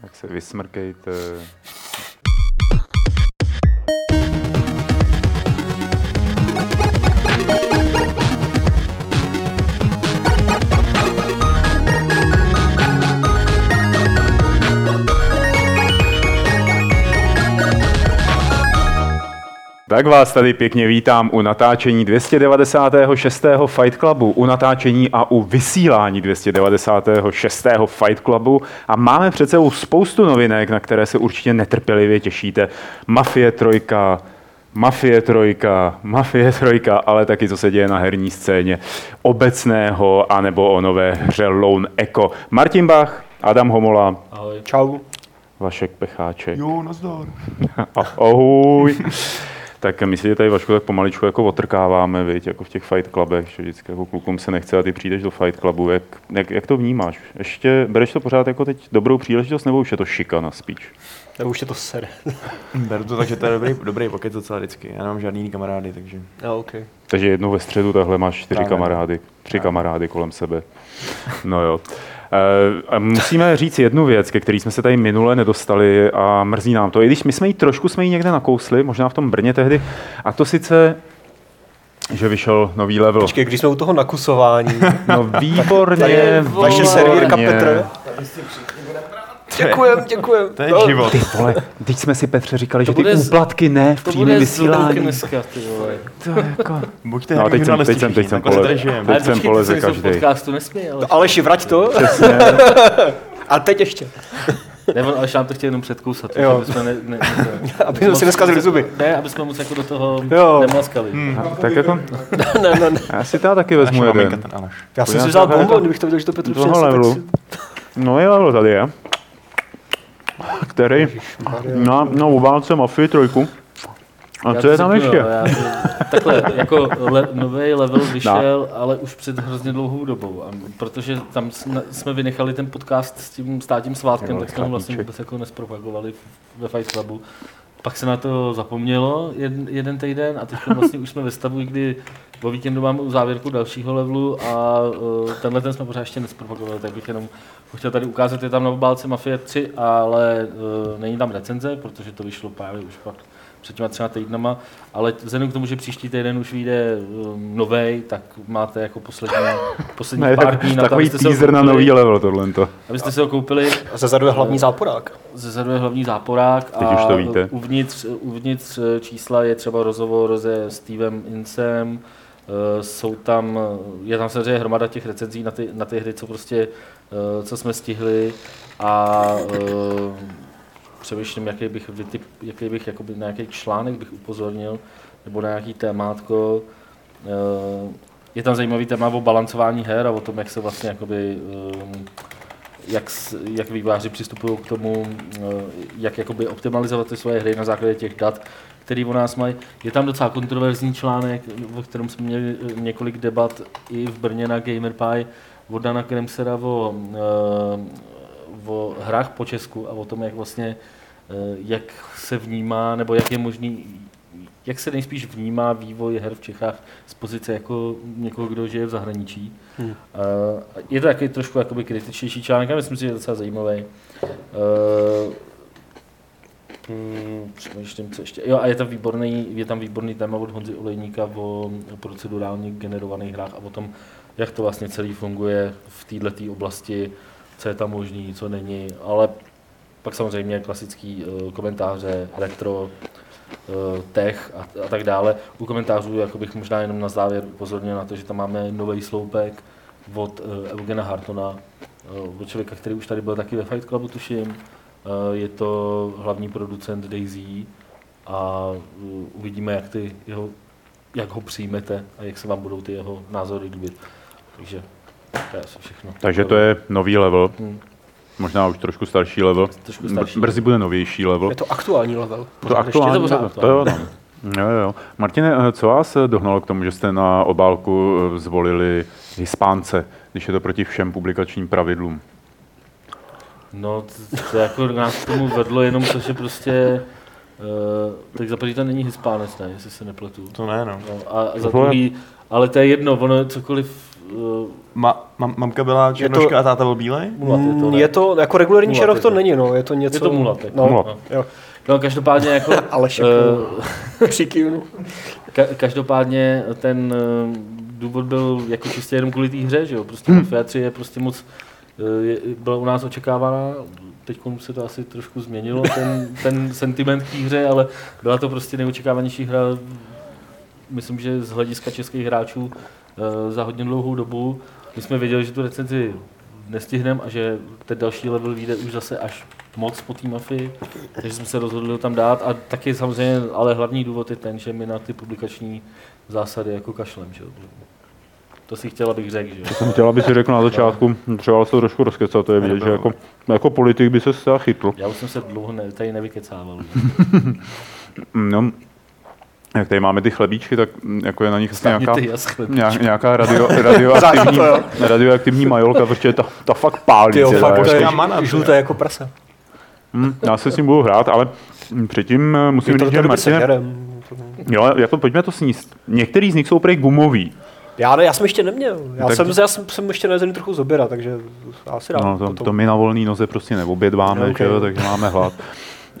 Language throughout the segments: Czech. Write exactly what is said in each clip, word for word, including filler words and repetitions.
Tak se vysmrkejte. Tak vás tady pěkně vítám u natáčení dvě stě devadesát šest. Fight Clubu, u natáčení a u vysílání dvě stě devadesát šest. Fight Clubu a máme před sebou spoustu novinek, na které se určitě netrpělivě těšíte. Mafie trojka, Mafie trojka, Mafie trojka, ale taky co se děje na herní scéně obecného, anebo o nové hře Lone Echo. Martin Bach, Adam Homola. Ahoj. Čau. Vašek Pecháček. Jo, nazdar. Ahoj. Tak myslím, že tady, Vašku, tak pomaličku jako otrkáváme, viď, jako v těch Fight Clubech, že vždycky jako klukům se nechce a ty přijdeš do Fight Clubu. Jak, jak, jak to vnímáš? Ještě bereš to pořád jako teď dobrou příležitost, nebo už je to šikana spíš? Nebo už je to ser. Beru to tak, že to je dobrý, dobrý pokec docela vždycky. Já nemám žádný kamarády, takže... No, okay. Takže jednou ve středu takhle máš čtyři Dáme. kamarády, tři Dáme. kamarády kolem sebe. No jo. Uh, musíme říct jednu věc, ke které jsme se tady minule nedostali a mrzí nám to. I když my jsme ji trošku jsme ji někde nakousli, možná v tom Brně tehdy, a to sice, že vyšel nový level. Počkej, když jsme u toho nakusování. No výborně, vaše servírka Petr. Děkujem, děkujem. To je no. život. Ty vole, teď jsme si, Petře, říkali, to že ty úplatky ne v přímém vysílání. Dneska, ty vole. To jako... Buďte no, teď jsem, teď jsem, teď jsem pole, teď jsem poleze každej. Podcastu nesmí, ale... To Aleši, vrať to. Přesně. A teď ještě. Ne, on Aleš nám to chtěl jenom předkousat. Aby jsme, ne, ne, ne, aby jsme si neskazili zuby. Ne, aby jsme moc jako do toho jo. nemlaskali. Hmm. A, tak jako... ne, ne, ne. Já si teda taky vezmu jeden. Já jsem si vzal bonbon, kdybych to viděl, že to Petru přinesl. No je level tady, je. Který na, na obálce Mafii trojku. A já co je tam řeknu, ještě? Já, takhle, jako le, nový level vyšel, no. ale už před hrozně dlouhou dobou. A protože tam jsme, jsme vynechali ten podcast s tím státním svátkem, tak jsme ho vlastně vůbec jako nespropagovali ve Fight Clubu. Pak se na to zapomnělo jeden, jeden týden a teď vlastně už jsme ve stavu, kdy po víkendu máme u závěrku dalšího levelu a uh, tenhle ten jsme pořád ještě nespropagovali, tak bych jenom chtěl tady ukázat, je tam na obálce Mafie tři, ale uh, není tam recenze, protože to vyšlo právě už pak před těma třema týdnama, ale vzhledem k tomu, že příští týden už vyjde um, novej, tak máte jako poslední, poslední ne, pár dní na to, abyste se ho koupili. Na nový level tohleto. Abyste se ho koupili. A zezadu je hlavní záporák. Zezadu je hlavní záporák a teď už to víte. Uvnitř, uvnitř čísla je třeba rozhovor se Stevem Incem, Uh, jsou tam, je tam samozřejmě hromada těch recenzí na ty, na ty hry, co prostě, uh, co jsme stihli a uh, přemýšlím, jaký bych, vytip, jaký bych jakoby, na jaký článek bych upozornil, nebo na nějaký témátko. Uh, je tam zajímavý téma o balancování her a o tom, jak se vlastně jakoby, um, jak, jak vývojáři přistupují k tomu, uh, jak jakoby optimalizovat ty svoje hry na základě těch dat, který o nás mají. Je tam docela kontroverzní článek, o kterém jsme měli několik debat i v Brně na GamerPie od Dana Kremsera o, o hrách po Česku a o tom, jak vlastně, jak se vnímá, nebo jak je možný, jak se nejspíš vnímá vývoj her v Čechách z pozice jako někoho, kdo žije v zahraničí. Hmm. Je to takový trošku jakoby kritičtější článek, ale myslím si, že je docela zajímavý. Hmm, přemýšlím, co ještě. Jo, a je tam výborný, je tam výborný téma od Honzy Olejníka o procedurálně generovaných hrách a o tom, jak to vlastně celý funguje v této oblasti, co je tam možný, co není, ale pak samozřejmě klasický uh, komentáře, retro, uh, tech a, a tak dále. U komentářů jako bych možná jenom na závěr upozornil na to, že tam máme nový sloupek od uh, Evgena Hartona, uh, od člověka, který už tady byl taky ve Fight Clubu, tuším. Je to hlavní producent Daisy a uvidíme, jak, ty jeho, jak ho přijmete a jak se vám budou ty jeho názory líbit. Takže to je asi všechno. Takže to je nový level. Hmm. Možná už trošku starší level. Trošku starší. Brzy bude novější level. Je to aktuální level. To aktuální ještě to level. To jo, jo, jo. Martine, co vás dohnalo k tomu, že jste na obálku zvolili Hispánce, když je to proti všem publikačním pravidlům? No, to, to jako nás k tomu vedlo jenom to, že prostě, uh, tak za první to není Hispánec, ne, jestli se nepletu. To ne, no. no a, a za druhý, ale to je jedno, ono cokoliv, Ma, mam, mamka byla černoška to, a táta byl bílej? Mulat je to, ne? Je to, jako regulární černoch to není, no, je to něco... Je to mulatek. No, mulat. No. No, každopádně jako... Ale šeknu. Ka- každopádně ten důvod byl jako čistě jenom kvůli té hře, že jo, prostě Mafia tři je prostě moc... Je, byla u nás očekávaná, teď se to asi trošku změnilo, ten, ten sentiment k hře, ale byla to prostě neočekávanější hra, myslím, že z hlediska českých hráčů e, za hodně dlouhou dobu. My jsme věděli, že tu recenzi nestihneme a že ten další level vyjde už zase až moc po té Mafii, takže jsme se rozhodli ho tam dát a taky samozřejmě, ale hlavní důvod je ten, že my na ty publikační zásady jako kašlem, že jo. To si chtěla bych řekl, že jo? To jsem chtěla, aby si řekl na začátku, třeba se to trošku rozkecat, to je vidět, že jako, jako politik by se se chytl. Já už jsem se dlouho ne, tady nevykecával. No, jak tady máme ty chlebíčky, tak jako je na nich nějaká, nějaká, nějaká radio, radioaktivní, radioaktivní majolka, protože ta, ta fakt pálí. Tyjo, fakt možná mana, žlutá jako prsa. Hmm, já se s ním budu hrát, ale předtím musím říct, že Martine... Jo, jako pojďme to sníst. Některý z nich jsou prej gumový. Já, ne, já jsem ještě neměl. Já, tak, jsem, já jsem, jsem ještě nejezený trochu z oběda, takže asi dám. No, to, to my na volný noze prostě neobědváme, no, okay. Že, takže máme hlad.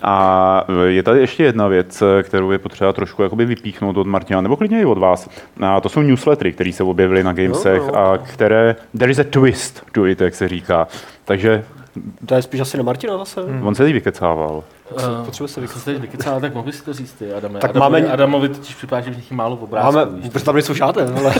A je tady ještě jedna věc, kterou je potřeba trošku jakoby vypíchnout od Martina, nebo klidně i od vás. A to jsou newslettery, které se objevily na Gamesech, no, no, a které... There is a twist to it, jak se říká. Takže... To je spíš asi na Martina zase. Hmm. On se teď vykecával. Uh, Potřebuje se vykecávat, tak mohl si to říct ty, Adame. Tak Adamovi, máme... Adamovi totiž připadá, že vždycky málo v obrázku. Máme, protože tam nejsou šáté, ale...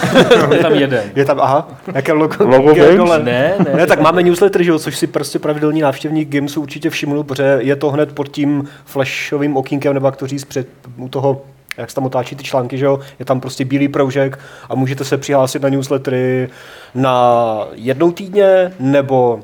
Je tam jeden. Je tam, aha, jaké logo, logo Games? Ne, ne, ne, tak máme newsletter, že jo, což si prostě pravidelní návštěvník Gamesu určitě všiml, protože je to hned pod tím flashovým okýnkem, nebo jak to říct, před u toho, jak se tam otáčí ty články, že jo, je tam prostě bílý proužek a můžete se přihlásit na newslettery na jednou týdně, nebo...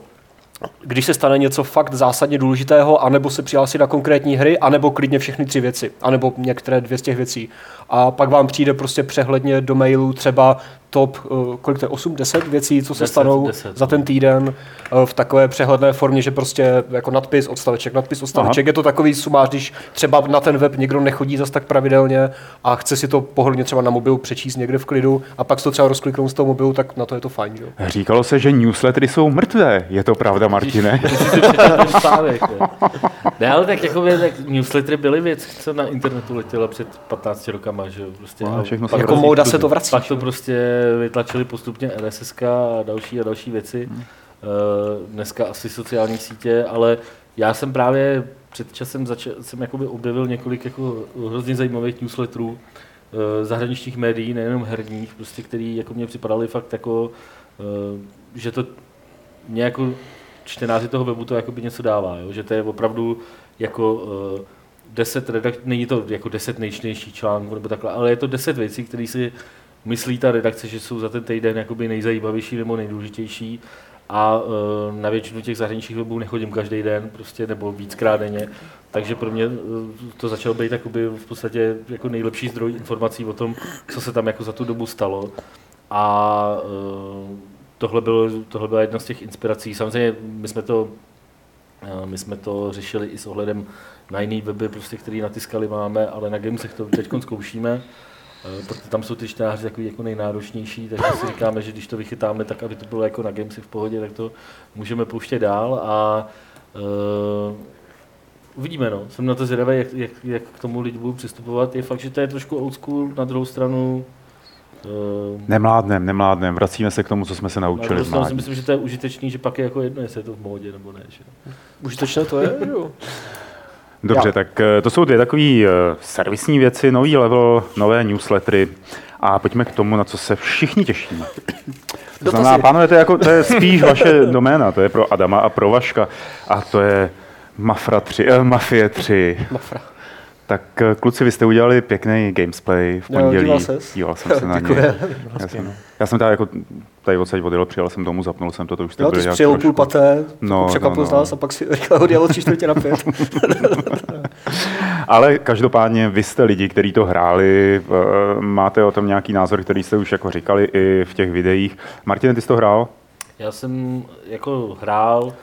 Když se stane něco fakt zásadně důležitého, anebo se přihlásí na konkrétní hry, anebo klidně všechny tři věci, anebo některé dvě z těch věcí. A pak vám přijde prostě přehledně do mailu třeba top, kolik to je, osm, deset věcí, co se stanou deset, za ten týden v takové přehledné formě, že prostě jako nadpis, odstaveček, nadpis, odstaveček. Aha. Je to takový sumář, když třeba na ten web někdo nechodí zas tak pravidelně a chce si to pohodlně třeba na mobilu přečíst někde v klidu a pak se to třeba rozkliknout z toho mobilu, tak na to je to fajn. Jo? Říkalo se, že newslettery jsou mrtvé. Je to pravda, Martine? Ne, ale tak jako tak newslettery byly věc, co na internetu letěla před patnácti rokama, že prostě no, a jako móda se to vrací. Pak to prostě vytlačili postupně R S S a další a další věci. Hmm. Dneska asi sociální sítě, ale já jsem právě před časem začal, jsem jakoby objevil několik jako hrozně zajímavých newsletterů zahraničních médií, nejenom herních, prostě který jako mě připadaly fakt jako, že to mě jako čtenáři toho webu to jakoby něco dává, jo? Že to je opravdu jako deset redakt, není to jako deset nejčtenějších článků nebo takhle, ale je to deset věcí, které si myslí ta redakce, že jsou za ten týden jakoby nejzajímavější nebo nejdůležitější. A e, na většinu těch zahraničních webů nechodím každý den, prostě, nebo víckrát denně. Takže pro mě e, to začalo být jakoby, v podstatě jako nejlepší zdroj informací o tom, co se tam jako za tu dobu stalo. A e, tohle, bylo, tohle byla jedna z těch inspirací. Samozřejmě my jsme to, e, my jsme to řešili i s ohledem na jiný weby, prostě, který natiskali máme, ale na Gamesech to teď zkoušíme. Protože tam jsou ty čtenáři takový jako nejnáročnější, takže si říkáme, že když to vychytáme tak, aby to bylo jako na Gamesy v pohodě, tak to můžeme pouštět dál a uh, uvidíme, no. Jsem na to zvědavý, jak, jak, jak k tomu lidi budou přistupovat. Je fakt, že to je trošku old school, na druhou stranu... Uh, nemládnem, nemládnem, vracíme se k tomu, co jsme se naučili. Na stranu si myslím, že to je užitečný, že pak je jako jedno, jestli je to v módě nebo ne. Že? Užitečné to je, jo. Dobře, já. Tak to jsou dvě takové servisní věci, nový level, nové newslettery a pojďme k tomu, na co se všichni těšíme. To znamená, pánové, to je, jako, to je spíš vaše doména, to je pro Adama a pro Vaška a to je Mafra tři, eh, Mafie tři. Mafra. Tak kluci, vy jste udělali pěkný gamesplay v pondělí. Jo, díval, díval jsem se na něj. Já jsem, já jsem tady, jako, tady odsaď odjel, přijel jsem domů, zapnul jsem to, to už jste byli nějak trošku. Jo, ty jsi přijel půl paté, no, překvapil no, no. nás a pak si rychle odjel od čtvrtě na pět. Ale každopádně vy jste lidi, kteří to hráli, máte o tom nějaký názor, který jste už jako říkali i v těch videích. Martin, ty jsi to hrál? Já jsem jako hrál,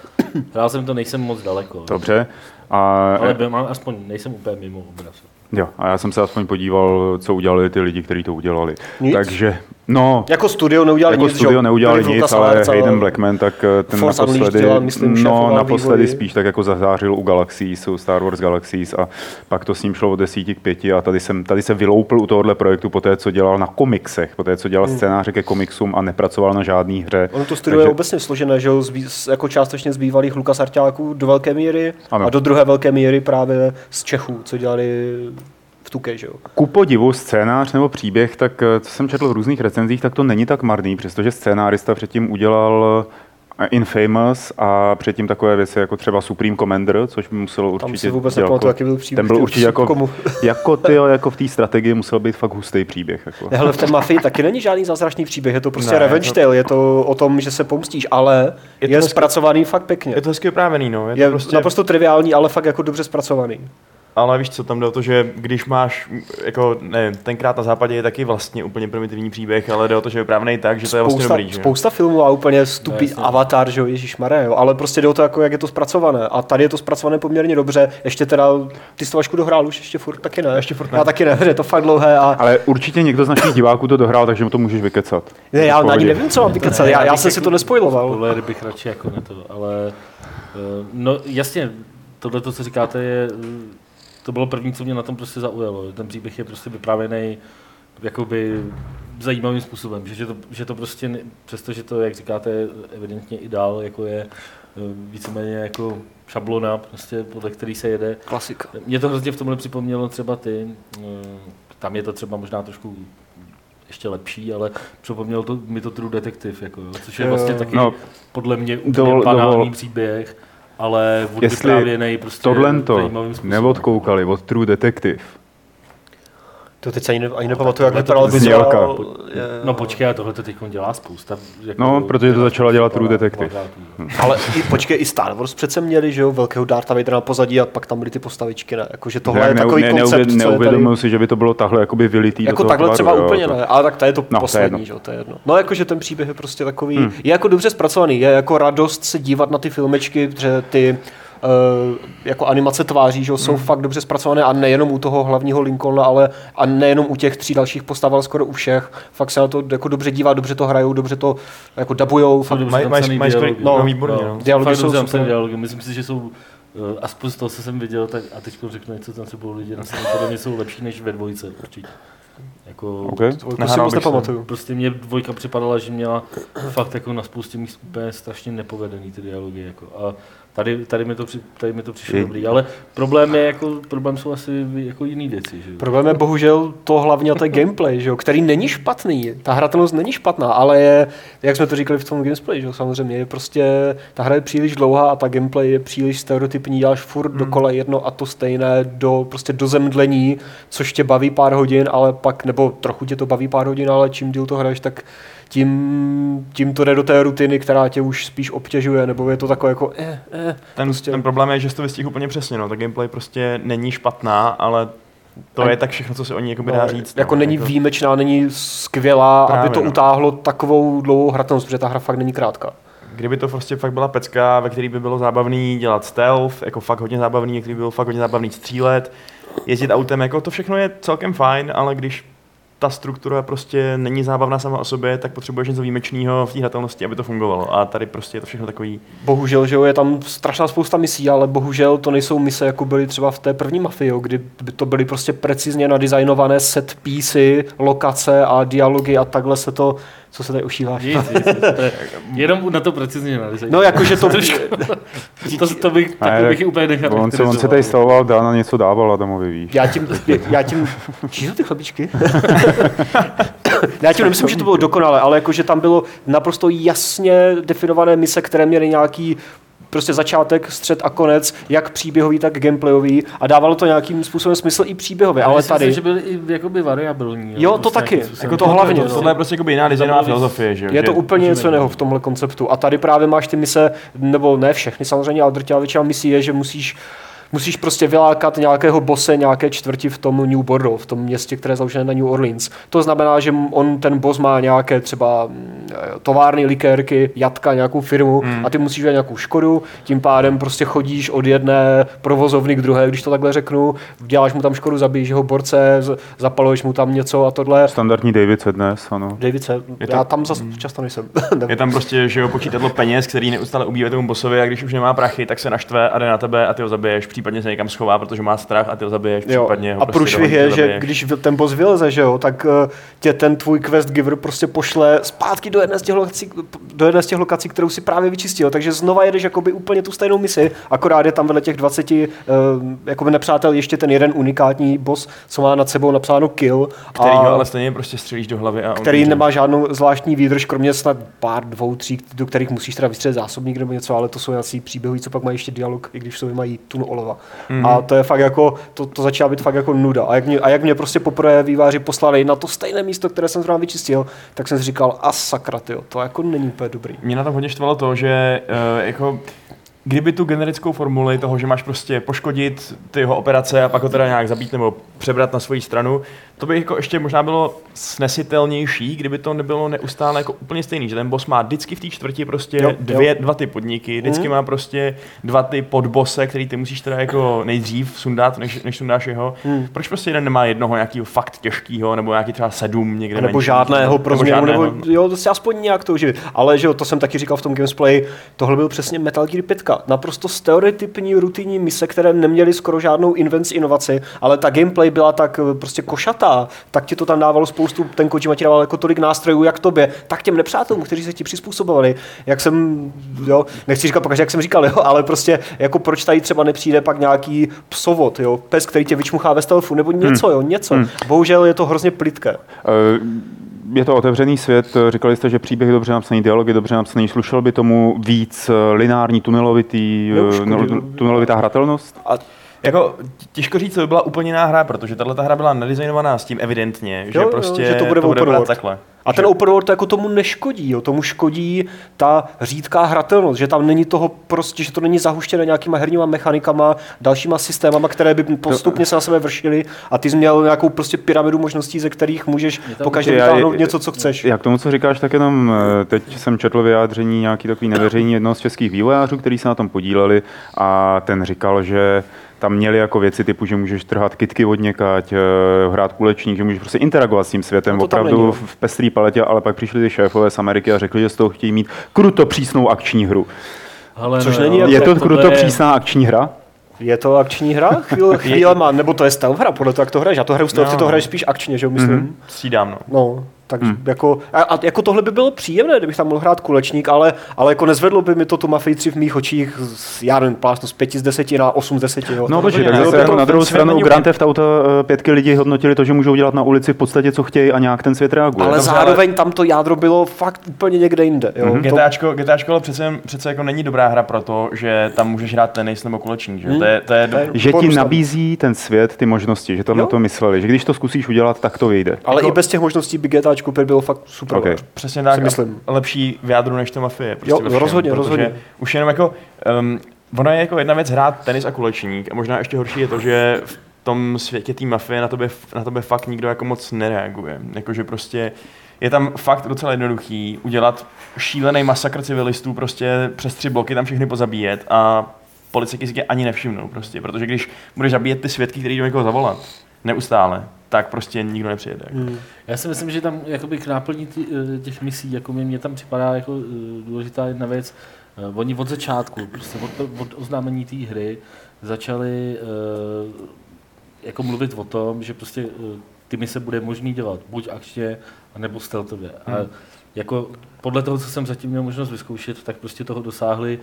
hrál jsem to, nejsem moc daleko. Dobře. A... Ale byl, mám, aspoň nejsem úplně mimo obraz. Jo, a já jsem se aspoň podíval, co udělali ty lidi, kteří to udělali. Nic? Takže No, jako studio neudělali jako nic, studio neudělali nic, ale Hayden Blackman, tak ten Force naposledy, dělal, myslím, no, naposledy spíš tak jako zazářil u Galaxies, u Star Wars Galaxies a pak to s ním šlo od desíti k pěti a tady, jsem, tady se vyloupil u tohohle projektu po té, co dělal na komiksech, po té, co dělal hmm. scénáře ke komiksům a nepracoval na žádný hře. Ono to studio takže... je obecně složené, že jako částečně z bývalých Lukas Arťáků do velké míry ano. a do druhé velké míry právě z Čechů, co dělali... Tuke, že jo? Ku podivu scénář nebo příběh, tak co jsem četl v různých recenzích, tak to není tak marný, přestože scénárista předtím udělal Infamous a předtím takové věci jako třeba Supreme Commander, což by muselo určitě... Tam si vůbec nepamatuji, jaký byl příběh. Ten byl určitě jako, jako, tyjo, jako v té strategii musel být fakt hustý příběh. Jako. Ne, hele, v té mafii taky není žádný zázračný příběh, je to prostě ne, revenge to... tale, je to o tom, že se pomstíš, ale je, to je hezky... zpracovaný fakt pěkně. Je to hezky oprávený, no. Je, to je prostě... naprosto triviální, ale fakt jako dobře zpracovaný. Ale víš co, tam jde o to, že když máš, jako, ne, tenkrát na západě je taky vlastně úplně primitivní příběh, ale jde o to, že je právnej tak, že spousta, to je vlastně dobrý. Spousta že? filmů a úplně stupid no, Avatar, že jo, ježišmaré, jo, ale prostě jde o to, jako, jak je to zpracované. A tady je to zpracované poměrně dobře, ještě teda, ty Vašku dohrál už, ještě furt taky ne. Ještě furt ne. Já taky ne, je to fakt dlouhé. A... Ale určitě někdo z našich diváků to dohrál, takže mu to můžeš vykecat. Ne, já ani nevím, co mám vykecat, já, já jsem si to nespojiloval. Tohle bych radši jako ne to, ale no jasně, tohle to, co říkáte, je... To bylo první, co mě na tom prostě zaujalo. Ten příběh je prostě vyprávěný jakoby zajímavým způsobem, že, že, to, že to prostě, ne, přestože to, jak říkáte, evidentně i dál, jako je víceméně jako šablona, prostě podle který se jede. Klasika. Mě to hrozně v tomhle připomnělo třeba ty, tam je to třeba možná trošku ještě lepší, ale připomnělo to, mi to True Detective, jako, jo, což je vlastně taky no, podle mě úplně banální příběh. Ale odvyprávěnej prostě tohlento zajímavým způsobem. Neodkoukali od True Detective. To teď se ani, ne, ani nepamatuju, jak vypadalo vizuál. No počkej, a tohle to teď dělá spousta. Jako no, protože to začala dělat True Detective. Ale i, počkej, i Star Wars přece měli, že jo, velkého Dartha Vadera na pozadí a pak tam byly ty postavičky, ne? Jakože tohle ne, je ne, takový ne, koncept, ne, neuvědomuji si, že by to bylo tahle jakoby vylitý jako do toho. Jako takhle třeba jo, úplně to... ne, ale tak to je to no, poslední, že jo, to je jedno. No jakože ten příběh je prostě takový, hmm. je jako dobře zpracovaný, je jako radost se dívat na ty filmečky, protože ty Uh, jako animace tváří, že jsou hmm. fakt dobře zpracované a nejenom u toho hlavního Lincolna, ale a nejenom u těch tří dalších postav, ale skoro u všech. Fakt se na to jako dobře dívá, dobře to hrajou, dobře to jako dabujou. Dialogy jsou super. Dialogy. Myslím si, že jsou aspoň z toho, co jsem viděl, tak a teďko řeknu něco, tam se budou lidi na straně jsou lepší než ve dvojce určitě. Jako, okay. To si moc nepamatuju. Prostě mě dvojka připadala, že měla fakt jako na spoustě míst úplně strašně nepovedený ty dialogy. Jako. A tady, tady, mi to, tady mi to přišlo je. dobrý, ale problém, je jako, problém jsou asi jako jiný věci. Že? Problém je bohužel to hlavně ten gameplay, že? Který není špatný. Ta hratelnost není špatná, ale je, jak jsme to říkali v tom gameplay, že? Samozřejmě je prostě, ta hra je příliš dlouhá a ta gameplay je příliš stereotypní, děláš furt mm. dokola jedno a to stejné do, prostě do zemdlení, což tě baví pár hodin, ale pak nebo trochu tě to baví pár hodin, ale čím díl to hraješ, tak tím, tím to jde do té rutiny, která tě už spíš obtěžuje, nebo je to takové jako eh, eh, ten, prostě. Ten problém je, že jsi to vystihl úplně přesně, no. Ta gameplay prostě není špatná, ale to An... je tak všechno, co se o ní jako no, dá říct. Jako no, není jako... výjimečná, není skvělá, právě, aby to no. utáhlo takovou dlouhou hratelnost, protože ta hra fakt není krátká. Kdyby to prostě fakt byla pecka, ve který by bylo zábavný dělat stealth, jako fakt hodně zábavný, ve který by bylo fakt hodně zábavný střílet, jezdit autem, jako to všechno je celkem fajn, ale když ta struktura prostě není zábavná sama o sobě, tak potřebuješ něco výjimečného v té hratelnosti, aby to fungovalo. A tady prostě je to všechno takový... Bohužel, že jo, je tam strašná spousta misí, ale bohužel to nejsou mise, jako byly třeba v té první Mafii, kdy to byly prostě precizně nadizajnované set písy, lokace a dialogy a takhle se to... Co se tady ušíváš? Jenom na to precizně nadizajnované. No jakože to... to, to bych, tak bych úplně nechat. On, on se tady stavoval, Dana něco dávala domově, víš. Já tím... Já tím... Čížou ty chlapičky? Já tím nemyslím, že to bylo dokonalé, ale jakože tam bylo naprosto jasně definované mise, které měly nějaký prostě začátek, střed a konec, jak příběhový, tak gameplayový a dávalo to nějakým způsobem smysl i příběhově, ale tady... Myslím, že byly i jakoby variabilní. Jo, to prostě taky, jako to hlavně. To, tohle je prostě jakoby jiná designovaná filozofie, že jo? Je to úplně něco jiného v tomhle konceptu a tady právě máš ty mise, nebo ne všechny samozřejmě, ale drtivá většina misí je, že musíš musíš prostě vylákat nějakého bose nějaké čtvrti v tom New Bordeaux, v tom městě, které je založené na New Orleans. To znamená, že on ten boss má nějaké třeba továrny, likérky, jatka, nějakou firmu mm. a ty musíš dělat nějakou škodu, tím pádem prostě chodíš od jedné provozovny k druhé, když to takhle řeknu, děláš mu tam škodu, zabíjíš jeho borce, zapaluješ mu tam něco a tohle. Standardní Davidce dnes, ano. Davidce, já tam zas mm. často nejsem. Je tam prostě, že jo, počítadlo peněz, který neustále ubývá tomu bossovi, a když už nemá prachy, tak se naštve a jde na tebe a ty ho zabiješ, případně se někam schová, protože má strach a ty ho zabiješ, případně ho. A prostě průšvih je, že když ten boss vyleze, že jo, tak tě ten tvůj quest giver prostě pošle zpátky do jedné z těch lokací, do jedné z těch lokací, kterou si právě vyčistil, takže znova jedeš jakoby úplně tu stejnou misi, akorát je tam vedle těch dvaceti jakoby nepřátel ještě ten jeden unikátní boss, co má nad sebou napsáno kill, který ho ale stejně prostě střelíš do hlavy a který nemá žádnou zvláštní výdrž, kromě snad pár dvou, tří, do kterých musíš teda vystřelit zásobník nebo něco, ale to jsou nějaký příběhy, co pak mají ještě dialog, i když v sobě mají tunu olova. Mm-hmm. A to je fakt jako to, to začíná být fakt jako nuda. A jak mě, a jak mě prostě poprvé výváři poslali na to stejné místo, které jsem zrovna vyčistil, tak jsem si říkal, a sakra, tyjo, to jako není úplně dobrý. Mě na tom hodně štvalo to, že uh, jako kdyby tu generickou formuli toho, že máš prostě poškodit ty jeho operace a pak ho teda nějak zabít nebo přebrat na svoji stranu, to by jako ještě možná bylo snesitelnější, kdyby to nebylo neustále jako úplně stejný, že ten boss má vždycky v té čtvrti prostě jo, dvě, jo. dva ty podniky, vždycky mm. má prostě dva ty podbose, který ty musíš teda jako nejdřív sundat, než, než sundáš jeho. Mm. Proč prostě jeden nemá jednoho nějakého fakt těžkého, nebo nějaký třeba sedm někde nebo menší, žádného pro změnu, nebo, nebo jo, to si aspoň nějak to uživit. Ale že jo, to jsem taky říkal v tom Gamesplay, tohle byl přesně Metal Gear pět. Naprosto stereotypní rutinní mise, které neměly skoro žádnou invenci, inovaci, ale ta gameplay byla tak prostě košatá, tak ti to tam dávalo spoustu, ten Kojima ti dával jako tolik nástrojů, jak tobě, tak těm nepřátelům, kteří se ti přizpůsobovali, jak jsem, jo, nechci říkat pokaždé, jak jsem říkal, jo, ale prostě jako proč tady třeba nepřijde pak nějaký psovod, jo, pes, který tě vyčmuchá ve stealthu, nebo něco, jo, něco. Hmm. Bohužel je to hrozně plitké. Uh... Je to otevřený svět, říkali jste, že příběhy dobře napsaný, dialogy dobře napsaný, slušel by tomu víc lineární, tunelovitý, tunelovitá hratelnost? A jako těžko říct, co by byla úplně jiná hra, protože tato hra byla nadizajnovaná s tím evidentně, jo, že prostě že to bude, to bude brát takhle. A ten open world jako tomu neškodí, jo. Tomu škodí ta řídká hratelnost, že tam není toho prostě, že to není zahuštěné nějakýma herníma mechanikama, dalšíma systémama, které by postupně se na sebe vršily a ty jsi měl nějakou prostě pyramidu možností, ze kterých můžeš po každém vytáhnout něco, co chceš. Jak tomu, co říkáš, tak jenom teď jsem četl vyjádření nějaký takový neveřejný jednoho z českých vývojářů, který se na tom podíleli a ten říkal, že tam měli jako věci typu, že můžeš trhat kytky od někať, hrát kulečník, že můžeš prostě interagovat s tím světem, opravdu v pestrý paletě, ale pak přišli ty šéfové z Ameriky a řekli, že z toho chtějí mít kruto přísnou akční hru. Ale což no, není, je to kruto je... přísná akční hra? Je to akční hra? Chvíle, chvíle má, nebo to je stealth hra, podle toho, jak to hraješ. Já to hraju stealth, no. Ty to hraješ spíš akčně, že jo, myslím. Střídám, no. no. Tak hmm. jako, a, a jako tohle by bylo příjemné, kdybych tam mohl hrát kulečník, ale, ale jako nezvedlo by mi to tu Mafii tři v mých očích z, já nevím, plásnost pěti z deseti na osm z deseti. Jo. No počkej, tak zase na druhou stranu u Grand Theft Auto pětky lidi hodnotili to, že můžou dělat na ulici v podstatě co chtějí a nějak ten svět reaguje. Ale dobře, zároveň ale... tam to jádro bylo fakt úplně někde jinde. Jo. Mm-hmm. GTAčko, GTAčko ale přece, přece jako není dobrá hra proto, že tam můžeš hrát tenis nebo kulečník. Že, hmm. to je, to je to je že ti nabízí ten svět ty možnosti, že to na to mysleli, že když to zkusíš udělat, tak to vyjde. Ale i bez těch možností by G T A Cooper bylo fakt super. Okay. Přesně tak, myslím. Lepší v jádru než to Mafie. Prostě jo, všem, rozhodně, rozhodně. Už jenom jako, um, ono je jako jedna věc hrát tenis a kulečník a možná ještě horší je to, že v tom světě té Mafie na tebe, na tebe fakt nikdo jako moc nereaguje. Jakože prostě je tam fakt docela jednoduchý udělat šílený masakr civilistů, prostě přes tři bloky tam všechny pozabíjet a policajti si tě ani nevšimnou prostě, protože když budeš zabíjet ty svědky, který jdou někoho zavolat, neustále, tak prostě nikdo nepřijede. Hmm. Já si myslím, že tam jakoby k náplní těch misí, jako mě tam připadá jako důležitá jedna věc, oni od začátku, prostě od, od oznámení té hry začali jako mluvit o tom, že prostě ty mise bude možný dělat, buď akčně, nebo stealthově. Hmm. A jako podle toho, co jsem zatím měl možnost vyzkoušet, tak prostě toho dosáhli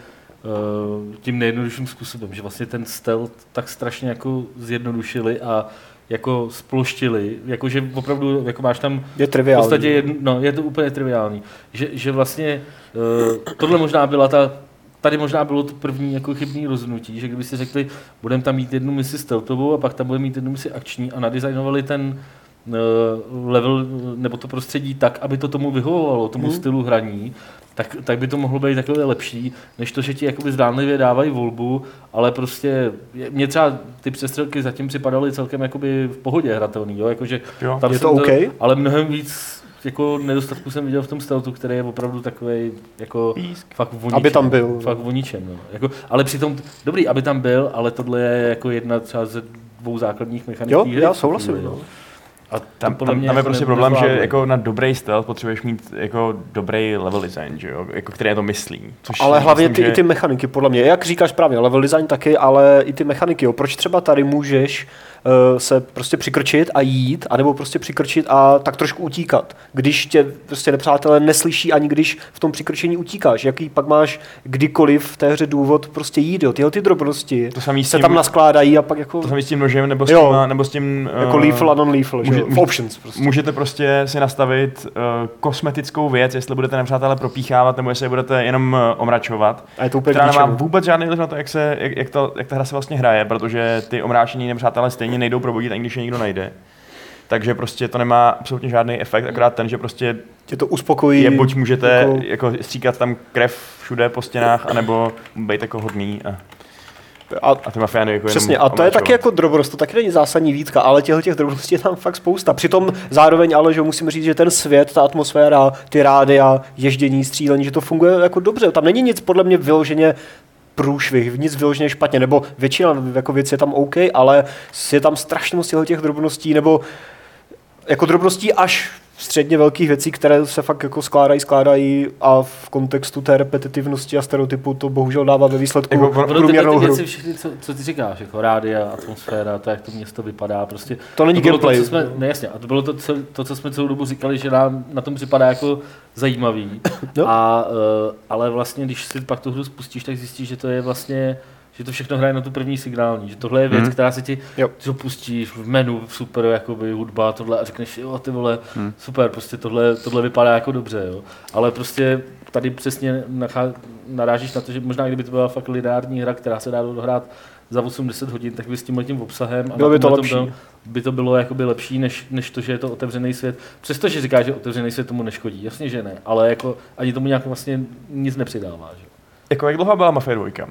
tím nejjednodušším způsobem, že vlastně ten stealth tak strašně jako zjednodušili a jako sploštili, jakože opravdu jako máš tam je v podstatě jedno, no, je to úplně triviální, že, že vlastně uh, tohle možná byla ta, tady možná bylo to první jako chybný rozhodnutí, že kdyby si řekli, budeme tam mít jednu misi stealthovou a pak tam budeme mít jednu misi akční a nadizajnovali ten uh, level nebo to prostředí tak, aby to tomu vyhovovalo, tomu hmm. stylu hraní, tak, tak by to mohlo být takové lepší, než to, že ti jakoby zdánlivě dávají volbu, ale prostě mě třeba ty přestřelky zatím připadaly celkem jakoby v pohodě hratelný, jo, jakože jo, tam je to OK, to, ale mnohem víc jako nedostatku jsem viděl v tom stealthu, který je opravdu takovej jako písk. Fakt voničen, aby tam byl, fakt voničen, no. Jako, ale přitom dobrý, aby tam byl, ale tohle je jako jedna třeba ze dvou základních mechanik hry. Jo, já souhlasím, no. A tam, tam, tam je prostě problém, že jako na dobrý stealth potřebuješ mít jako dobrý level design, že jo? Jako, které to myslí. Což ale hlavně myslím, ty, že... i ty mechaniky, podle mě. Jak říkáš právě, level design taky, ale i ty mechaniky. Jo? Proč třeba tady můžeš uh, se prostě přikrčit a jít, anebo prostě přikrčit a tak trošku utíkat, když tě prostě nepřátelé neslyší, ani když v tom přikrčení utíkáš. Jaký pak máš kdykoliv v té hře důvod prostě jít, jo? Tyhle ty drobnosti to samý se tím, tam naskládají a pak jako... To samý s tím nožem, nebo s tím... Jo, nebo s tím uh... jako lethal a non-lethal, že? Může, options prostě. Můžete prostě si nastavit uh, kosmetickou věc, jestli budete nepřátelé propíchávat, nebo jestli je budete jenom uh, omračovat. A je to úplně která nemá vůbec žádný vliv na to, jak, se, jak, jak, ta, jak ta hra se vlastně hraje, protože ty omráčení nepřátelé stejně nejdou probudit, ani když je nikdo najde. Takže prostě to nemá absolutně žádný efekt, akorát ten, že prostě tě to uspokojí. Je, buď můžete jako... jako stříkat tam krev všude po stěnách, anebo být jako hodný a... A, a ty mafiány jako přesně, a to je taky jako drobnost, to taky není zásadní výtka, ale těchto těch drobností je tam fakt spousta. Přitom zároveň ale, že musím říct, že ten svět, ta atmosféra, ty rádia, ježdění, střílení, že to funguje jako dobře. Tam není nic podle mě vyloženě průšvih, nic vyloženě špatně, nebo většina jako věc je tam OK, ale je tam strašně moc těch drobností, nebo jako drobností až středně velkých věcí, které se fakt jako skládají, skládají a v kontextu té repetitivnosti a stereotypu to bohužel dává ve výsledku jako, průměrnou hru. Ty věci všechny, co, co ty říkáš, jako rádia, atmosféra, to, jak to město vypadá, prostě... To není gameplay. Ne, jasně, a to bylo to, co, to, co jsme celou dobu říkali, že nám na tom připadá jako zajímavý, no. A, ale vlastně, když si pak tu hru spustíš, tak zjistíš, že to je vlastně... že to všechno hraje na tu první signální, že tohle je věc, hmm. která se ti pustíš v menu, super jakoby, hudba tohle a řekneš, jo ty vole, hmm. super, prostě tohle, tohle vypadá jako dobře, jo. Ale prostě tady přesně nachá, narážíš na to, že možná kdyby to byla fakt lineární hra, která se dá dohrát za osm deset hodin, tak by s tímhletím obsahem a bylo by to lepší. Byl, by to bylo jakoby lepší, než, než to, že je to otevřený svět. Přestože říká, že otevřený svět tomu neškodí, jasně, že ne, ale jako ani tomu nějak vlastně nic nepřidává. Že? Jako jak dlouhá byla Mafie trojka?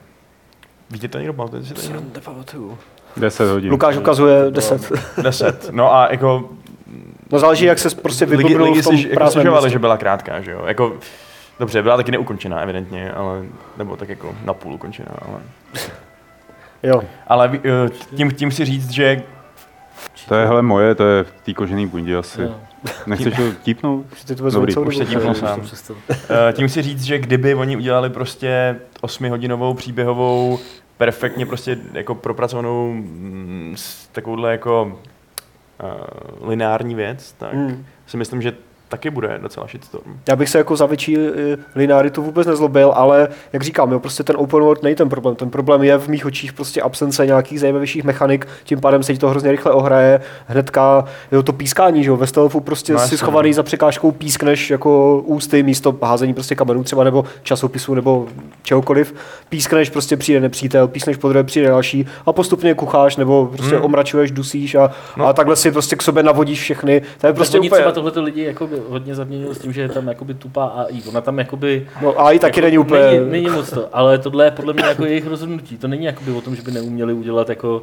Víte to někdo, pamatujete si to někdo? Nepamatuju. Deset hodin. Lukáš ukazuje deset. Deset, no a jako... No záleží, jak se prostě vyblbnul v tom prázdném místě. Že byla krátká, že jo? Jako, dobře, byla taky neukončená evidentně, ale... Nebo tak jako napůl ukončená, ale... Jo. Ale tím, tím si říct, že... To je, hele, moje, to je v té kožený bundě asi. Jo. Nechceš to típnout? Dobrý, už se típnu sám. Tím si říct, že kdyby oni udělali prostě osmihodinovou příběhovou, perfektně prostě jako propracovanou m, takovouhle jako uh, lineární věc, tak mm. si myslím, že taky bude docela shitstorm. Já bych se jako za větší linearitu vůbec nezlobil, ale jak říkám, jo, prostě ten open world není ten problém. Ten problém je v mých očích prostě absence nějakých zajímavějších mechanik, tím pádem se ti to hrozně rychle ohraje, hnedka jo, to pískání, že jo, ve stealthu prostě no, si schovaný za překážkou pískneš jako ústy místo házení prostě kamenů třeba nebo časopisů nebo čehokoliv. Pískneš, prostě přijde nepřítel, pískneš podruhé přijde další a postupně kucháš nebo prostě hmm. omračuješ, dusíš a, no. a takhle si prostě k sobě navodíš všechny. To je prostě úplně... třeba tohleto lidi jako hodně zaměnil s tím, že je tam jakoby tupá á í. Ona tam jakoby... No á í taky jako, není úplně... Není, není moc to, ale tohle je podle mě jako jejich rozhodnutí. To není jakoby o tom, že by neuměli udělat jako...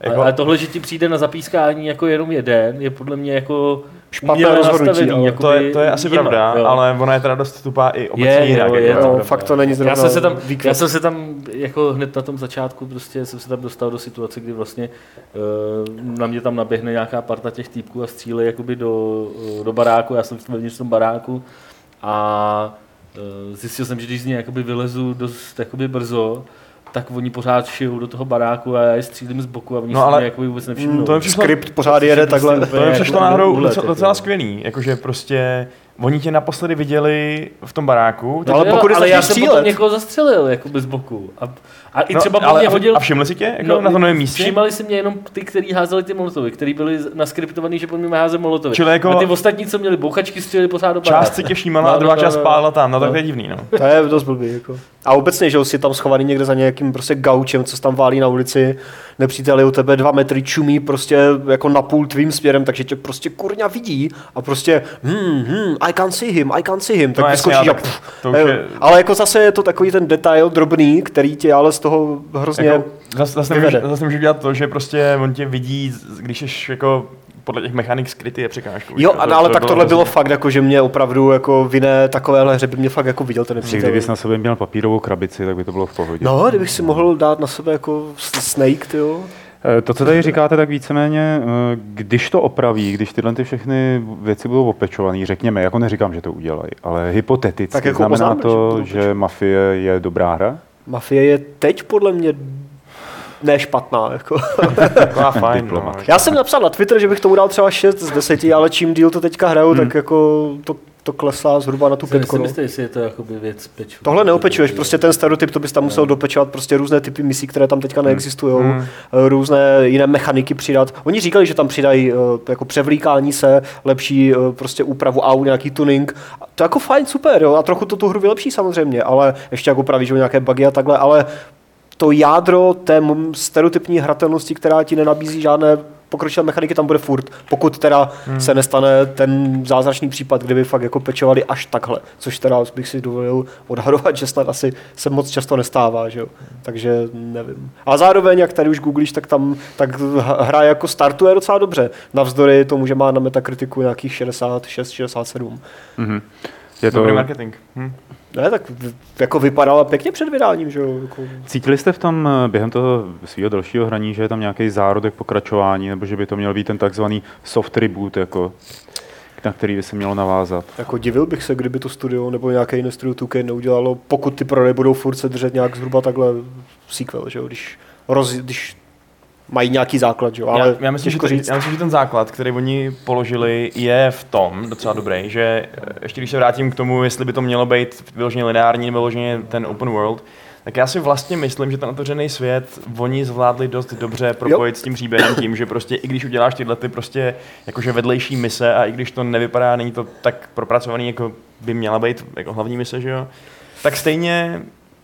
jako... Ale tohle, že ti přijde na zapískání jako jenom jeden, je podle mě jako... Špatné rozhodnutí. To je, to je asi jinak, pravda, jo. Ale ona je teda dost tupá i obecně jinak. Je, jo, to fakt to není zrovna... Já jsem se tam, já jsem se tam jako hned na tom začátku prostě jsem se tam dostal do situace, kdy vlastně uh, na mě tam naběhne nějaká parta těch týpků a střílej jakoby do, do baráku. Já jsem vevnitř tom baráku a uh, zjistil jsem, že když z něj jakoby vylezu dost jakoby brzo, tak oni pořád šijou do toho baráku a já je střílím z boku a oni no, se mě vůbec nevšimnou. To je přišlo, skript pořád jede takhle. To mi přišlo náhodou docela, docela skvělý. Jakože prostě oni tě naposledy viděli v tom baráku. No, ale pokud jsi ale já jsem potom někoho zastřelil jakoby z boku. A, a i no, třeba po mě hodil... A všimli si tě jako no, na tom novém místě? Všimali si mě jenom ty, kteří házeli ty molotovy, kteří byli naskriptovaný, že po mě házeli molotovy. Čili jako a ty ostatní, co měli bouchačky, střelili pořád do baráku. Část si tě všímala a druhá část spálila tam. No tak to je divný. To je dost blbý jako. A obecně, že jsi tam schovaný někde za nějakým prostě gaučem, co se tam válí na ulici, nepříteli u tebe dva metry čumí prostě jako napůl tvým směrem, takže tě prostě kurňa vidí a prostě hm, hm, a I can see him, I can see him, tak no, vyskočíš a... Pff, to je... Ale jako zase je to takový ten detail drobný, který tě ale z toho hrozně jako, zase, zase, nemůže, zase nemůže dělat to, že prostě on tě vidí, když ješ jako... podle těch mechanik skrytý je překážkou. Jo, to, ale to tak bylo tohle bylo fakt, jako, že mě opravdu jako v jiné takovéhle hře by mě fakt jako viděl ten nepřítel. Kdybych na sobě měl papírovou krabici, tak by to bylo v pohodě. No, kdybych si mohl dát na sebe jako Snake, tyjo. To, co tady říkáte, tak víceméně, když to opraví, když tyhle ty všechny věci budou opečované, řekněme, jako neříkám, že to udělají, ale hypoteticky tak jako znamená poznáme, to, že, že Mafie je dobrá hra? Mafie je teď podle mě ne špatná, jako. Taková fajn. No. Já jsem napsal na Twitter, že bych tomu dal třeba šest z deseti, ale čím díl to teďka hraju, hmm. tak jako to, to klesá zhruba na tu pětku. No. Myslíte, jestli je to jakoby věc peču. Tohle neopečuješ, prostě ten stereotyp, to bys tam no. musel dopečovat, prostě různé typy misí, které tam teďka neexistujou, hmm. různé jiné mechaniky přidat. Oni říkali, že tam přidají jako převlíkání se, lepší prostě úpravu aut, nějaký tuning. To je jako fajn, super, jo, a trochu to tu hru vylepší samozřejmě, ale ještě jako praví, že nějaké bugy a takhle, ale to jádro té stereotypní hratelnosti, která ti nenabízí žádné pokročilé mechaniky, tam bude furt, pokud teda hmm. se nestane ten zázračný případ, kdyby fakt jako pečovali až takhle, což teda bych si dovolil odhadovat, že snad asi se moc často nestává, že jo? Takže nevím. A zároveň, jak tady už googlíš, tak tam tak hra jako startuje docela dobře, navzdory tomu, že má na Metakritiku nějakých šedesát šest šedesát sedm. Mhm. Je to dobrý marketing. Hm. Ne, tak jako vypadala pěkně před vydáním, že jo. Jako... Cítili jste v tom během toho svého dalšího hraní, že je tam nějaký zárodek pokračování, nebo že by to měl být ten takzvaný soft reboot, jako, na který by se mělo navázat? Jako divil bych se, kdyby to studio nebo nějaké jiné studio two K neudělalo, pokud ty prodeje budou furt se držet nějak zhruba takhle sequel, že jo, když, roz, když mají nějaký základ, jo, ale... Já, já, myslím, že ten, já myslím, že ten základ, který oni položili, je v tom docela dobrý, že ještě když se vrátím k tomu, jestli by to mělo být vyloženě lineární nebo vyloženě ten open world, tak já si vlastně myslím, že ten otevřený svět oni zvládli dost dobře propojit jo. s tím příběhem tím, že prostě i když uděláš tyhle ty prostě jakože vedlejší mise a i když to nevypadá, není to tak propracovaný, jako by měla být jako hlavní mise, že jo, tak stejně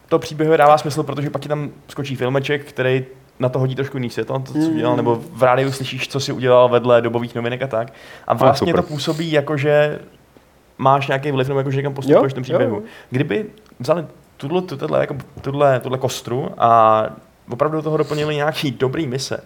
to příběhu dává smysl, protože pak ti tam skočí filmeček, který na to hodí trošku jiný světlo, to, co udělal, nebo v rádiu slyšíš, co si udělal vedle dobových novinek a tak. A vlastně a to působí jako, že máš nějaký vliv, nebo jako, že někam postupuješ v tom příběhu. Kdyby vzali tuto, tuto, jako, tuto, tuto kostru a opravdu do toho doplnili nějaký dobrý mise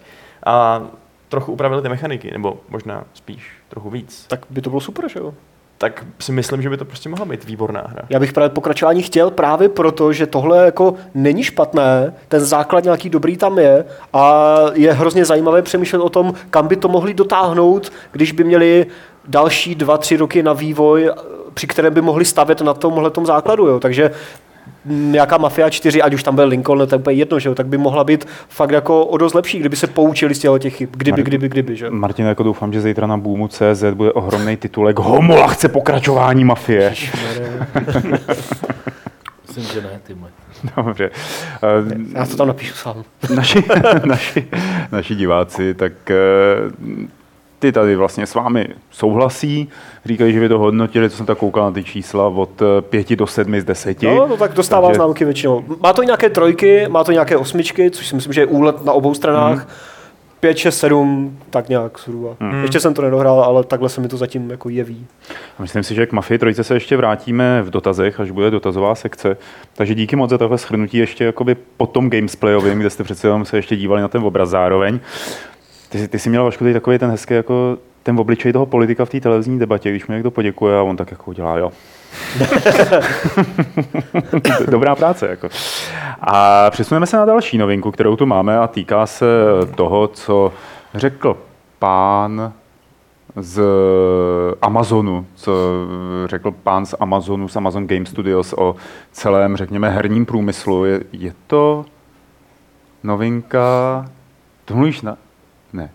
a trochu upravili ty mechaniky, nebo možná spíš trochu víc. Tak by to bylo super, že jo? Tak si myslím, že by to prostě mohla být výborná hra. Já bych právě pokračování chtěl právě proto, že tohle jako není špatné, ten základ nějaký dobrý tam je a je hrozně zajímavé přemýšlet o tom, kam by to mohli dotáhnout, když by měli další dva, tři roky na vývoj, při kterém by mohli stavět na tomhletom základu. Jo. Takže nějaká Mafia čtyři, ať už tam byl Lincoln, tak úplně jedno, že jo, tak by mohla být fakt jako o dost lepší, kdyby se poučili z těch chyb. Kdyby, Mar- kdyby, kdyby, že jo. Martin, jako doufám, že zítra na Boomu tečka cé zet bude ohromný titulek Homola chce pokračování Mafie. Myslím, že ne, ty moje. Dobře. Já to tam napíšu sám. Naši, naši, naši diváci, tak... Ty tady vlastně s vámi souhlasí, říkají, že by to hodnotili, co jsem tak koukal na ty čísla, od pěti do sedmi z deseti. No, no tak dostávám takže... známky většinou. Má to nějaké trojky, má to nějaké osmičky, což si myslím, že je úlet na obou stranách. Hmm. Pět, šest, sedm, tak nějak zhruba. Hmm. Ještě jsem to nedohrál, ale takhle se mi to zatím jako jeví. A myslím si, že k Mafii trojce se ještě vrátíme v dotazech, až bude dotazová sekce. Takže díky moc za takové shrnutí ještě jakoby po tom gameplayovém, kde jste přece jenom se ještě dívali na ten obraz zároveň. Ty jsi, ty jsi měl, Vašku, takový ten hezký, jako ten obličej toho politika v té televizní debatě, když mu někdo poděkuje a on tak jako udělá, jo. Dobrá práce, jako. A přesuneme se na další novinku, kterou tu máme a týká se toho, co řekl pán z Amazonu, co řekl pán z Amazonu, z Amazon Game Studios o celém, řekněme, herním průmyslu. Je, je to novinka, to mluvíš na... Ne.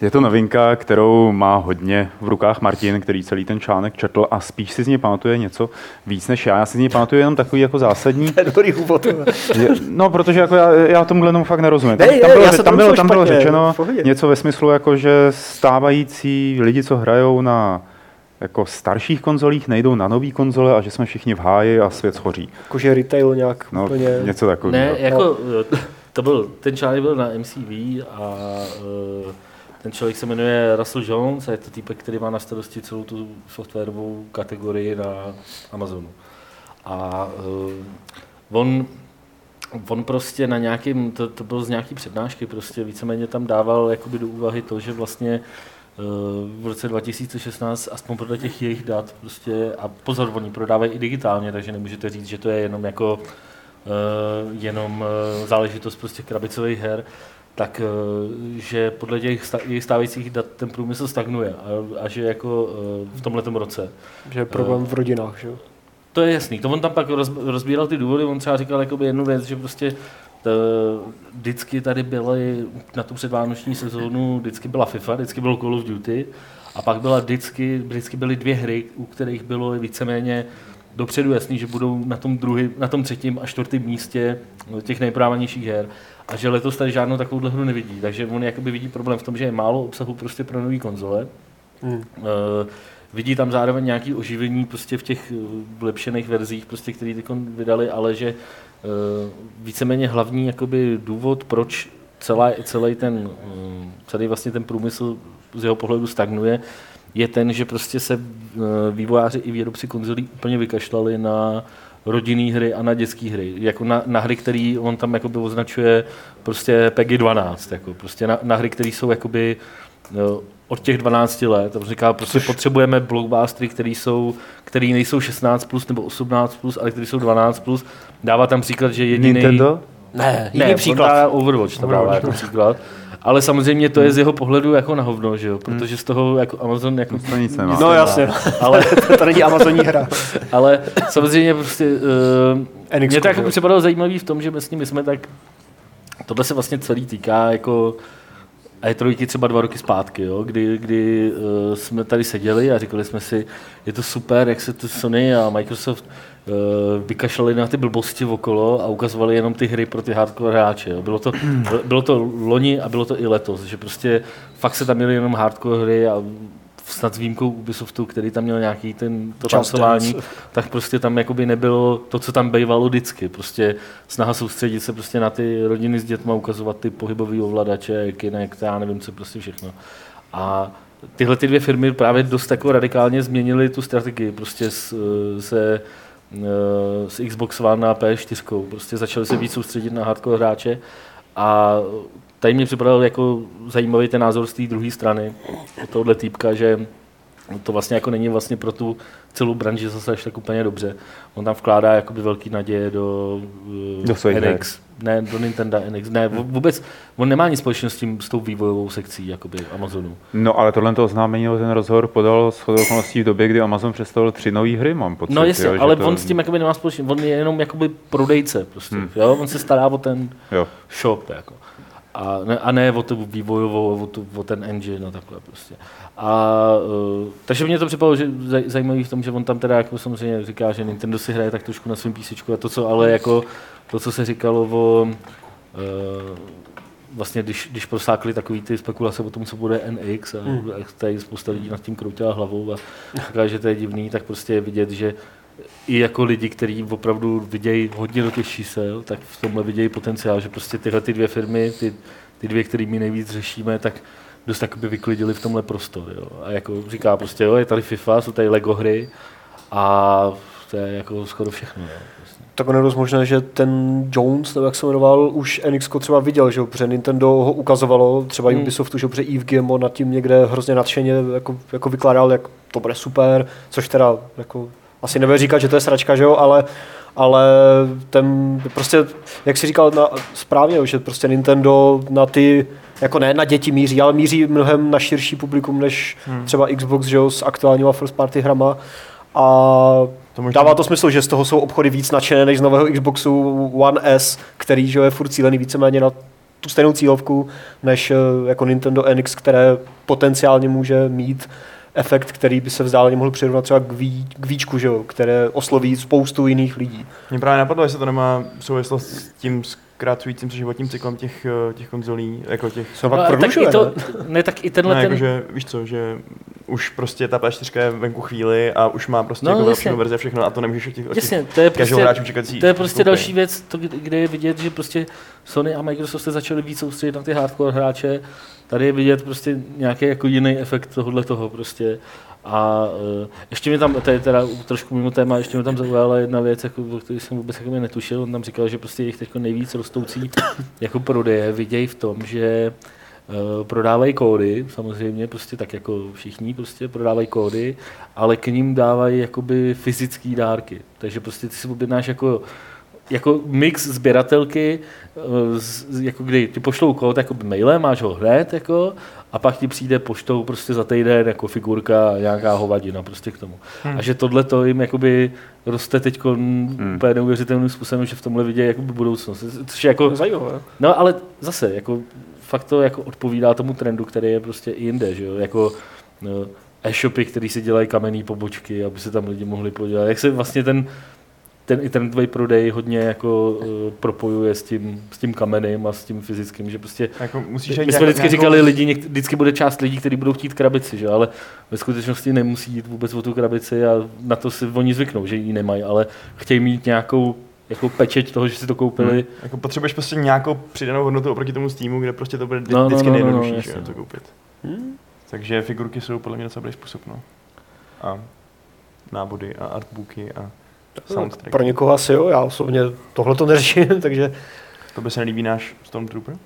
Je to novinka, kterou má hodně v rukách Martin, který celý ten článek četl a spíš si z něj pamatuje něco víc než já. Já si z něj pamatuju jenom takový jako zásadní... To je dobrý úvod. No, protože jako já, já tomu tomu fakt nerozumím. Ne, tam, je, tam bylo, tam bylo, tam bylo řečeno něco ve smyslu, jako, že stávající lidi, co hrajou na jako starších konzolích, nejdou na nový konzole a že jsme všichni v háji a svět schoří. Jakože retail nějak no, úplně... Něco takového. Ne, jako... To byl, ten článek byl na M C V a uh, Ten člověk se jmenuje Russell Jones a je to týpek, který má na starosti celou tu softwarovou kategorii na Amazonu. A uh, on, on prostě na nějakým, to, to bylo z nějaký přednášky, prostě víceméně tam dával jakoby do úvahy to, že vlastně v roce dva tisíce šestnáct aspoň podle těch jejich dat prostě, a pozor, oni prodávají i digitálně, takže nemůžete říct, že to je jenom jako jenom záležitost prostě krabicových her, tak že podle těch stávajících dat ten průmysl stagnuje a, a že jako v tomhletom roce. Že je problém v rodinách, že jo? To je jasný, to on tam pak rozbíral ty důvody, on třeba říkal jakoby jednu věc, že prostě vždycky tady byly, na tu předvánoční sezónu vždycky byla FIFA, vždycky bylo Call of Duty a pak byla vždycky, vždycky byly dvě hry, u kterých bylo víceméně dopředu jasný, že budou na tom, druhý, na tom třetím a čtvrtém místě těch nejprodávanějších her a že letos tady žádnou takovouhle hru nevidí, takže on jakoby vidí problém v tom, že je málo obsahu prostě pro nový konzole. Mm. Uh, Vidí tam zároveň nějaké oživení prostě v těch vylepšených verzích, prostě, které vydali, ale že e, víceméně hlavní jakoby, důvod, proč celá, celý, ten, celý vlastně ten průmysl z jeho pohledu stagnuje, je ten, že prostě se e, vývojáři i výrobci konzolí úplně vykašlali na rodinné hry a na dětské hry. Jako na, na hry, které on tam jakoby, označuje prostě P G dvanáct, jako, prostě na, na hry, které jsou jakoby... No, od těch dvanácti let, tam říká, prostě potřebujeme blockbustery, který, jsou, který nejsou šestnáct plus nebo osmnáct plus, ale který jsou dvanáct plus. Dává tam příklad, že jediný... Nintendo? Ne, jiný ne, příklad. Ne, Overwatch tam dává jako příklad. Ale samozřejmě to je z jeho pohledu jako na hovno, že jo, protože z toho jako Amazon jako... To nic nemá. No jasně, ale to není Amazoní hra. Ale samozřejmě prostě... Uh, mě to jako připadalo zajímavý v tom, že vlastně my jsme tak... Tohle se vlastně celý týká jako... A je trojky třeba dva roky zpátky, jo? kdy, kdy uh, jsme tady seděli a říkali jsme si, je to super, jak se to Sony a Microsoft uh, vykašlali na ty blbosti okolo a ukazovali jenom ty hry pro ty hardcore hráče. Jo? Bylo to, bylo to loni a bylo to i letos, že prostě fakt se tam měly jenom hardcore hry a snad s výjimkou Ubisoftu, který tam měl nějaký ten to tancování, tak prostě tam jakoby nebylo to, co tam bývalo vždycky. Prostě snaha soustředit se prostě na ty rodiny s dětma, ukazovat ty pohybový ovladače, Kinect, já nevím co, prostě všechno. A tyhle ty dvě firmy právě dost jako radikálně změnily tu strategii. Prostě s, se s Xbox One a P S čtyři. Prostě začaly se víc soustředit na hardcore hráče a tady mě připadal jako zajímavý ten názor z té druhé strany od tohohle týpka, že to vlastně jako není vlastně pro tu celou branži zase až tak úplně dobře. On tam vkládá jakoby velký naděje do, do N X, ne, do Nintendo N X, ne, vůbec, on nemá nic společného s tím, s tou vývojovou sekcí jakoby Amazonu. No ale tohle to oznámení, ten rozhovor podal shodou okolností v době, kdy Amazon představil tři nový hry, mám pocit. No jestli, jo, ale to... on s tím jakoby nemá společného, on je jenom jakoby prodejce prostě, hmm. jo, on se stará o ten jo. shop jako. A ne, a ne o tu vývojovou, o, tu, o ten engine a takhle prostě. A, uh, takže mě to připadalo že zaj, zajímavý v tom, že on tam teda jako samozřejmě říká, že Nintendo si hraje tak trošku na svým písečku a to, co ale jako to, co se říkalo o... Uh, vlastně, když, když prosákli takový ty spekulace o tom, co bude N X a hmm. tady spousta lidí nad tím kroutila hlavou a říká, že to je divný, tak prostě je vidět, že i jako lidi, kteří opravdu vidějí hodně do těch čísel, tak v tomhle vidějí potenciál, že prostě tyhle ty dvě firmy, ty, ty dvě, kterými nejvíc řešíme, tak dost takoby vyklidili v tomhle prostor. Jo. A jako říká prostě, jo, je tady FIFA, jsou tady Lego hry a to je jako skoro všechno. Jo, prostě. Tak ono je dost možné, že ten Jones, nebo jak se jmenoval, už N X ko třeba viděl, že jo, protože Nintendo ho ukazovalo, třeba hmm. Ubisoftu, že jo, protože Evgen nad tím někde hrozně nadšeně jako, jako vykládal, jak to bude super, což teda jako... Asi nebude říkat, že to je sračka, že jo, ale, ale ten prostě, jak jsi říkal na, správně, že prostě Nintendo na ty, jako ne na děti míří, ale míří mnohem na širší publikum, než hmm. třeba Xbox, že jo, s aktuálníma first party hrama a to možná... dává to smysl, že z toho jsou obchody víc nadšené, než z nového Xboxu One S, který, že jo, je furt cílený víceméně na tu stejnou cílovku, než jako Nintendo N X, které potenciálně může mít efekt, který by se vzdáleně mohl přirovnat třeba k, ví, k víčku, že jo, které osloví spoustu jiných lidí. Mně právě napadlo, jestli to nemá souvislost s tím zkracujícím se životním cyklem těch, těch konzolí, jako těch... No, tak, i to, ne, tak i tenhle ne, ten... Jako, že, víš co, že už prostě ta P čtyři je venku chvíli a už má prostě no, jako verze všechno a to nemůžeš těch, těch, jasně, to je prostě, čekací, to je prostě koupě. Další věc, to, kde je vidět, že prostě Sony a Microsoft se začaly víc soustředit na ty hardcore hráče. Tady je vidět prostě nějaký jako jiný efekt tohohle toho prostě. A uh, ještě mi tam, to je teda trošku mimo téma, ještě mi tam zaujala jedna věc, jako, o který jsem vůbec jako netušil, on tam říkal, že prostě jejich teď nejvíc rostoucí jako prodeje vidějí v tom, že uh, prodávají kódy, samozřejmě prostě tak jako všichni prostě prodávají kódy, ale k ním dávají jakoby fyzický dárky, takže prostě ty si objednáš jako jako mix sběratelky, jako kdy ti pošlou kód jako mailem, máš ho hned, jako, a pak ti přijde poštou prostě za týden jako figurka, nějaká hovadina prostě k tomu. Hmm. A že tohle to jim jakoby roste teď hmm. úplně neuvěřitelným způsobem, že v tomhle vidějí jakoby budoucnost. Což je jako, no, zajímavé. No ale zase, jako, fakt to jako odpovídá tomu trendu, který je prostě i jinde, že jo, jako, no, e-shopy, který si dělají kamenné pobočky, aby se tam lidi mohli podívat. Jak se vlastně ten ten i trendový prodej hodně jako uh, propojuje s tím, s tím kamenem a s tím fyzickým, že prostě jako musíš my jsme vždycky říkali nějakou... lidi, někdy, vždycky bude část lidí, kteří budou chtít krabici, že? Ale ve skutečnosti nemusí jít vůbec o tu krabici a na to si oni zvyknou, že ji nemají, ale chtějí mít nějakou jako pečeť toho, že si to koupili. Hmm. Jako potřebuješ prostě nějakou přidanou hodnotu oproti tomu Steamu, kde prostě to bude vždycky nejjednodušší to koupit. Hmm. Takže figurky jsou podle mě docela dobrý způsob, no. A nábody a artbooky a no, pro někoho asi jo, já osobně tohle to neřeším, takže... To by se nelíbí náš Stormtrooper?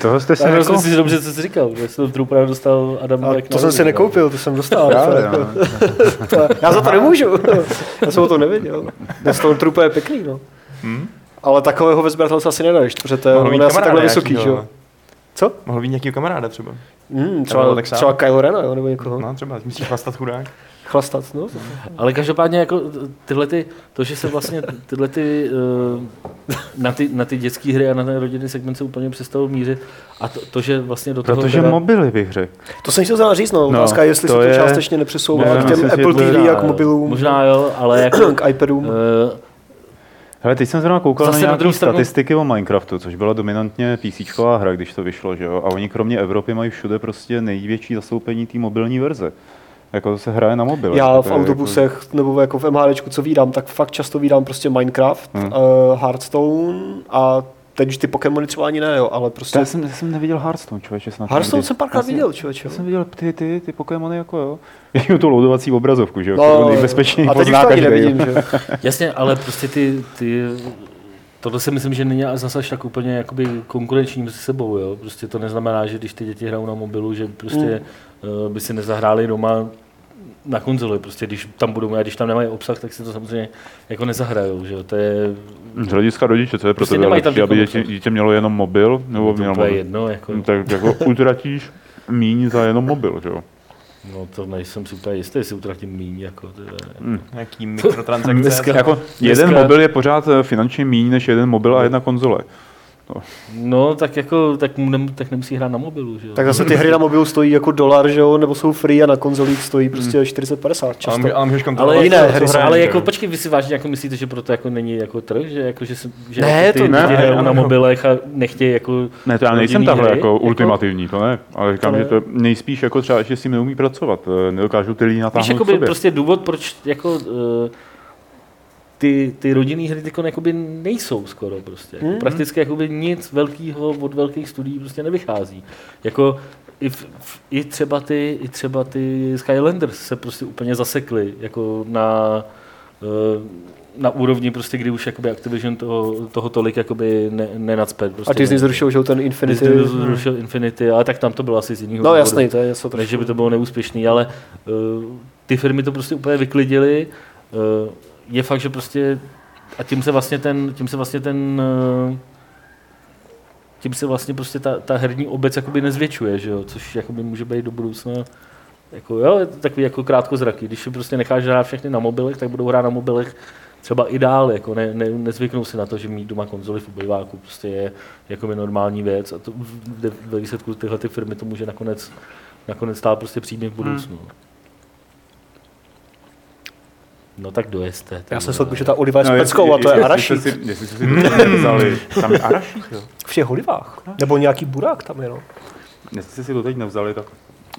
Toho jste si nekoupil. Myslím si dobře, co jsi říkal, že Stormtrooper dostal Adam Blackman. To jsem si nekoupil, to jsem dostal. Právě, no. Já za to nemůžu, já jsem o to nevěděl. Stormtrooper je pěkný, no. Hmm? Ale takového ve sběratelce asi nedáš, protože to je asi takhle vysoký, že jo. Co? Mohl být nějakýho kamaráda třeba. Mm, třeba, třeba, třeba Kylo Rena, jo, nebo někoho. No, třeba, myslíš chlastat chudák. Chlastat, no. Ale každopádně jako tyhle ty, to, že se vlastně tyhle ty, na ty, na ty dětské hry a na ten rodinný segment se úplně přestalo mířit a to, to že vlastně do toho... Protože teda... mobily bych řekl. To jsem chtěl znal říct, no, no otázka, jestli se to je... částečně nepřesouvá ne, k těm Apple T V jak mobilům. Možná jo, ale jako... k iPadům. Uh, Hele, teď jsem zrovna koukal zase na nějaké statistiky o Minecraftu, což byla dominantně PCčková hra, když to vyšlo, že jo? A oni kromě Evropy mají všude prostě největší zastoupení té mobilní verze. Jako to se hraje na mobil. Já v autobusech jako... nebo jako v MHDčku, co vídám, tak fakt často vídám prostě Minecraft, hmm. uh, Hearthstone a teď ty Pokémony třeba ani ne, jo, ale prostě... Já jsem, já jsem neviděl Hearthstone, člověče. Snad Hearthstone jsem párkrát viděl, člověče. Já jsem viděl ty, ty, ty Pokémony jako, jo. Jako tu loudovací obrazovku, že jo, no, kterou nejbezpečněji pozná každý. A teď už to ani nevidím, že jasně, ale prostě ty... ty... Tohle si myslím, že není zase až tak úplně jakoby konkurenční mezi sebou, jo. Prostě to neznamená, že když ty děti hrajou na mobilu, že prostě mm. by si nezahráli doma na konzoli, prostě když tam budou, a když tam nemají obsah, tak si to samozřejmě jako nezahrajou, že jo. To je z hlediska rodiče, co je pro prostě tebe lepší, aby dítě, dítě mělo jenom mobil, nebo to mělo to mobil. Jedno, jako... Tak jako utratíš míň za jenom mobil, že jo. No to nejsem si úplně jistý, jestli utratím míň, jako teda... Hmm. Jaký mikrotransakce? Dneska, jako jeden dneska... mobil je pořád finančně míň než jeden mobil a jedna konzole. No, no tak jako, tak, ne, tak nemusí hrát na mobilu, že jo? Tak zase ty hry na mobilu stojí jako dolar, že jo? Nebo jsou free a na konzolích stojí prostě čtyřicet padesát často. Ale, ale, ale jiné hry hrají, ale jako, počkej, vy si vážně jako myslíte, že proto jako není jako trh, že jako, že, že ne, jako ty lidi hrajou na mobilech a nechtějí jako... Ne, to já nejsem takhle jako ultimativní, to ne, ale říkám, to že to nejspíš jako třeba, že s tím neumí pracovat, nedokážou ty lidi natáhnout k sobě. Víš, prostě důvod, proč jako... Uh, Ty, ty rodinný hry tykon jakoby nejsou skoro prostě. Jako mm. Prakticky jakoby nic velkého od velkých studií prostě nevychází. Jako i, v, i, třeba ty, i třeba ty Skylanders se prostě úplně zasekly jako na, na úrovni prostě, kdy už jakoby Activision toho, toho tolik jakoby ne, nenacpět. Prostě. A Disney zrušil, že ten Infinity. Disney zrušil hmm. Infinity, ale tak tam to bylo asi z jiného. No jasný, to je jasný. Ne, že by to bylo neúspěšný, ale uh, ty firmy to prostě úplně vyklidily. Uh, Je fakt, že prostě a tím se vlastně ten tím se vlastně ten tím se vlastně prostě ta ta herní obec jakoby nezvětšuje, že jo, což jakoby může být do budoucna jako jo, takový jako krátkozraký, když si prostě necháš hrát všechny na mobilech, tak budou hrát na mobilech třeba i dál, jako ne, ne, nezvyknou si na to, že mít doma konzoli v obýváku, prostě je jakoby normální věc a to ve výsledku tyhle ty firmy to může nakonec nakonec stát prostě příjmem v budoucnu. Hmm. No tak dojezte. Tak já jsem se odpíšel, že ta oliva je no, speckou a to je arašík. Jestli jste si nevzali, tam je arašík, jo? V těch olivách. Nebo nějaký burák tam je, no. Jestli jste si to teď nevzali, tak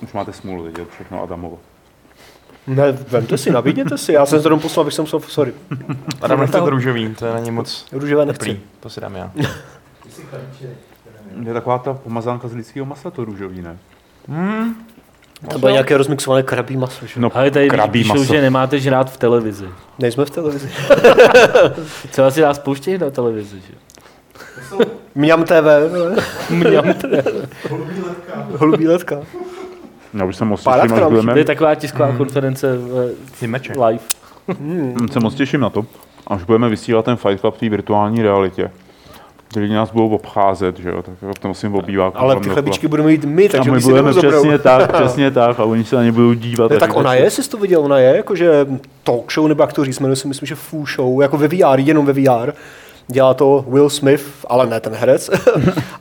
Už máte smůlu, viděl všechno Adamovo. Ne, vemte si, nabídněte si. Já jsem zrovna poslal, abych jsem musel, sorry. Adam nechce to růžový, to není moc růžové nechci. To si dám já. Je taková ta pomazánka z lidského masa, to růžový, ne? Hmm. To bylo nějaké rozmixované krabí maso. Že? No, ale tady píšou, že nemáte žrát v televizi. Nejsme v televizi. Co asi nás pouštějí na televizi, že? Mňam té vé. Mňam té vé. Holubí letka. Holubí letka. Já už jsem moc těším, až budeme. To je taková tisková mm. konference v live. Mm. Se moc těším na to, až budeme vysílat ten Fight Club v té virtuální realitě. Lidi nás budou obcházet, že jo, tak to musím obývat. Ale ty chlebíčky budeme jít my, takže my budeme přesně tak, přesně tak, a oni se na ně budou dívat. Ne, tak ona je, jsi to viděl, ona je, jakože talk show, nebo jak to říct, jmenuji si myslím, že full show, jako ve vé er, jenom ve vé er. Dělá to Will Smith, ale ne ten herec.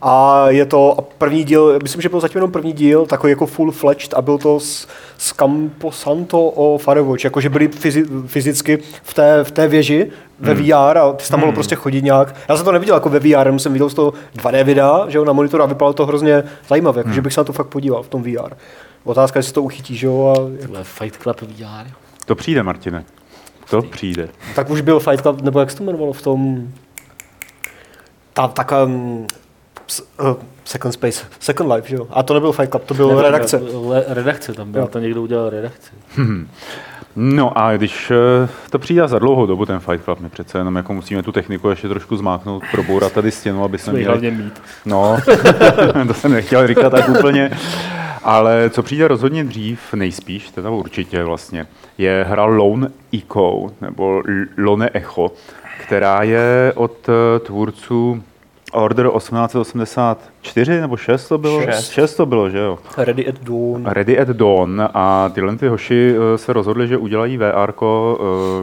A je to první díl, myslím, že byl zatím jenom první díl, takový jako full-fledged, a byl to z, z Campo Santo o Overwatch, jakože byli fyzi- fyzicky v té, v té věži ve hmm. vé er a ty jsi tam mohl hmm. prostě chodit nějak. Já jsem to neviděl jako ve vé er, jsem viděl z toho dvě dé videa, že jo, na monitoru, a vypadalo to hrozně zajímavé, hmm. že bych se na to fakt podíval v tom vé er. Otázka, jestli to uchytí, že jo. A jak... Fight Club vé er. To přijde, Martine. To přijde. Tak už byl Fight Club, nebo jak se to jmenovalo v tom... Tam taková um, uh, Second Space, Second Life, že jo? A to nebyl Fight Club, to byl redakce. Le, redakce tam byla, to někdo udělal redakci. Hmm. No a když uh, to přijde za dlouhou dobu, ten Fight Club, my přece jenom jako musíme tu techniku ještě trošku zmáknout, probourat tady stěnu, aby jsme měli... hlavně mít. No, to jsem nechtěl říkat tak úplně. Ale co přijde rozhodně dřív, nejspíš, teda určitě vlastně, je hra Lone Echo, nebo Lone Echo, která je od tvůrců Order osmnáct osmdesát čtyři nebo šest to bylo? šest to bylo, že jo? Ready at Dawn. Ready at Dawn. A tyhle ty hoši se rozhodli, že udělají vé erko,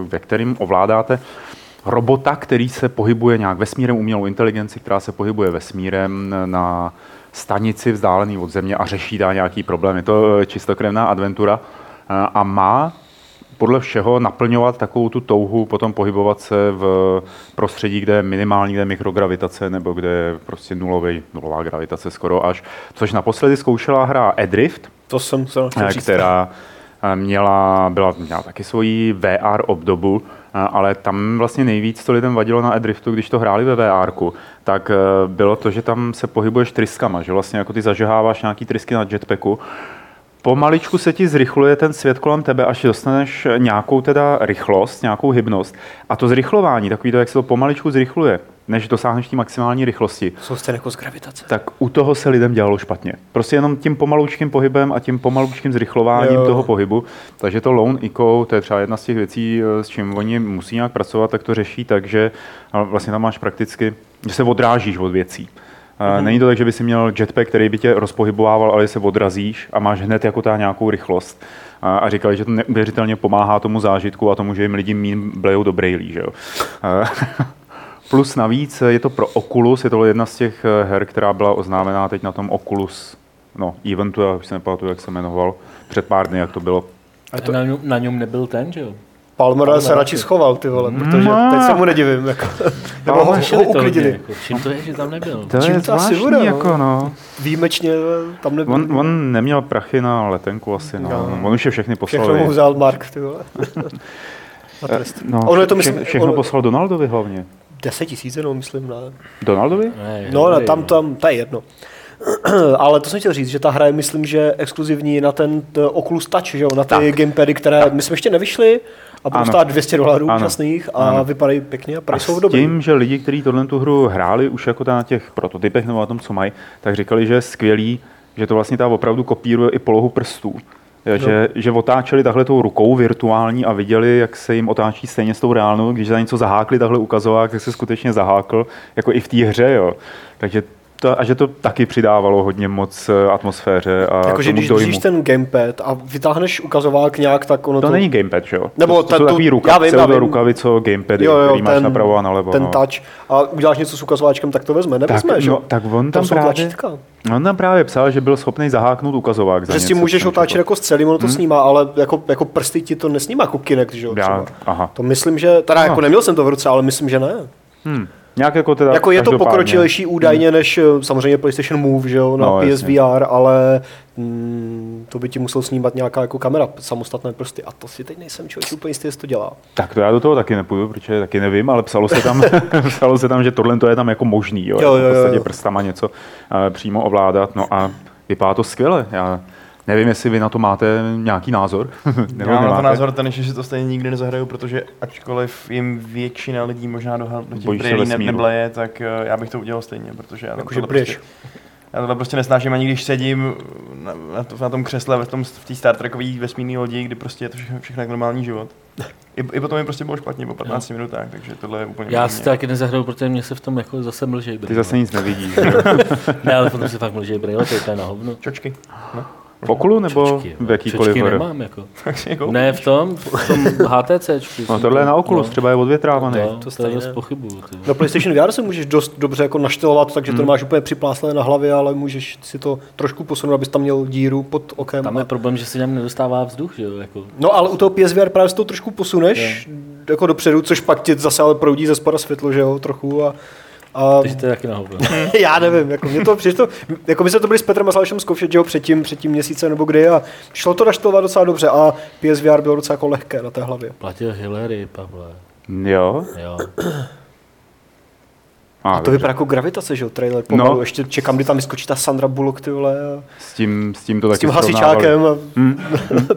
ve kterým ovládáte robota, který se pohybuje nějak vesmírem, umělou inteligenci, která se pohybuje vesmírem na stanici vzdálený od země a řeší dá nějaký problém. Je to čistokrevná adventura a má podle všeho naplňovat takovou tu touhu, potom pohybovat se v prostředí, kde je minimální, kde je mikrogravitace, nebo kde je prostě nulový, nulová gravitace skoro až. Což naposledy zkoušela hra Adrift, to jsem se která měla, byla, měla taky svoji vé er obdobu, ale tam vlastně nejvíc to lidem vadilo na Adriftu, když to hráli ve vé erku, tak bylo to, že tam se pohybuješ tryskama, že vlastně jako ty zažeháváš nějaký trysky na jetpacku. Pomaličku se ti zrychluje ten svět kolem tebe, až dostaneš nějakou teda rychlost, nějakou hybnost. A to zrychlování, takový to, jak se to pomaličku zrychluje, než dosáhneš té maximální rychlosti. Jsou scény z gravitace. Tak u toho se lidem dělalo špatně. Prostě jenom tím pomalučkým pohybem a tím pomalučkým zrychlováním jo. toho pohybu. Takže to Lone Echo, to je třeba jedna z těch věcí, s čím oni musí nějak pracovat, tak to řeší tak, že vlastně tam máš prakticky, že se odrážíš od věcí. Mm-hmm. Není to tak, že by si měl jetpack, který by tě rozpohybovával, ale se odrazíš a máš hned jako ta nějakou rychlost. A, a říkali, že to neuvěřitelně pomáhá tomu zážitku a tomu, že jim lidi mín blejou do brejlí, že jo. Plus navíc je to pro Oculus, je to jedna z těch her, která byla oznámená teď na tom Oculus no, eventu, já už se nepamatuju, jak se jmenoval, před pár dny, jak to bylo. A to... na něm nebyl ten, že jo? Palmer se radši schoval, ty vole, protože teď se mu nedivím. Jako. Nebo ho, ho uklidili. Jako, čím to je, že tam nebyl? To čím je to zvláštní, asi bude, jako, no. Výjimečně tam nebyl. On, on neměl prachy na letenku asi, no. no. On už je všechny poslal. Všechno mu vzal Mark, ty vole. Na trest. No, ono je to, myslím, všechno ono... poslal Donaldovi hlavně. Deset tisíc, no, myslím. Ne. Donaldovi? Ne, no, ne, tam, tam, to je jedno. Ale to jsem chtěl říct, že ta hra je, myslím, že exkluzivní na ten Oculus Touch, že jo, na ty gamepady, které tak. my jsme ještě nevyšli a budou stát dvě stě dolarů účastných a ano. vypadají pěkně a prý jsou dobrý. A s tím, že lidi, kteří tohle tu hru hráli už jako na těch prototypech nebo na tom, co mají, tak říkali, že je skvělý, že to vlastně ta opravdu kopíruje i polohu prstů. Že, no. že otáčeli tahle tou rukou virtuální a viděli, jak se jim otáčí stejně s tou reálnou, když za něco zahákli tahle ukazovák, jak se skutečně zahákl, jako i v té hře, jo. Takže to, a že to taky přidávalo hodně moc atmosféře a jakože když držíš ten gamepad a vytáhneš ukazovák nějak, tak ono to... To není gamepad, že jo? Nebo to, to jsou takový rukavice, celou rukavico gamepady, jo, jo, který ten, máš napravo a nalevo. Ten no. touch a uděláš něco s ukazováčkem, tak to vezme, nevezme, že jo? No, tak on tam, tam právě, on tam právě psal, že byl schopný zaháknout ukazovák. Že za s tím můžeš otáčet jako s celým, ono to hmm? snímá, ale jako, jako prsty ti to nesnímá, jako Kinect, že jo? Já, aha. To myslím, že... Teda jako neměl jsem to v ruce, ale myslím, že ne. Nějak jako teda jako je to pokročilejší údajně než samozřejmě PlayStation Move, že jo, na no, P S V R, jasně. Ale mm, to by ti musel snímat nějaká jako kamera, samostatné prsty. A to si teď nejsem člověk úplně jistý, jestli to dělá. Tak to já do toho taky nepůjdu, protože taky nevím, ale psalo se tam, psalo se tam, že tohle to je tam jako možný, jo, jo, jo, jo. V podstatě prstama něco uh, přímo ovládat. No a vypadá to skvěle. Já nevím, jestli vy na to máte nějaký názor. Nebo já na to názor ten, že si to stejně nikdy nezahraju, protože ačkoliv jim většina lidí možná do, do těch brýlí ne, nebleje, tak já bych to udělal stejně, protože já tohle prostě, já tohle prostě nesnáším, ani když sedím na, na, to, na tom křesle v, tom, v té Star Trekové vesmírné lodi, kdy prostě je to všechno, všechno jak normální život. I, I potom mi prostě bylo špatně po patnácti no. minutách, takže tohle je úplně... Já si to taky nezahraju, protože mě se v tom jako zase mlžej brýle. Ty zase nic nevidíš. Ne, ale potom se fakt mlžej brýle, to je na hovno. Čočky. No. V Okulu nebo čočky, v jakýkoliv? Čočky nemám jako. Ne, v tom, v tom HTCčku. No tohle je na Oculus, no. Třeba je odvětrávaný. To, to, to je dost pochybuju. Na PlayStation V R se můžeš dost dobře jako naštelovat, takže hmm. to máš úplně připláclené na hlavě, ale můžeš si to trošku posunout, abys tam měl díru pod okem. Tam je problém, že se tam nedostává vzduch, že jo? Jako. No ale u toho P S V R právě si to trošku posuneš je. Jako dopředu, což pak tě zase ale proudí ze spoda světlo, že jo, trochu a... A... Takže to je taky nahoupno. Já nevím, jako mě to přišlo, jako my jsme to byli s Petrem Maslávšem zkoušet, že jo, předtím, předtím měsíce nebo kdy a šlo to naštelovat docela dobře a P S V R bylo docela jako lehké na té hlavě. Platil Hillary, Pavle. Jo? Jo. A, a to vypadá jako gravitace, že jo, trailer pomalu, no. Ještě čekám, kdy tam vyskočí ta Sandra Bullock, ty vole. A... S tím, s tím to taky s tím hasičákem a mm.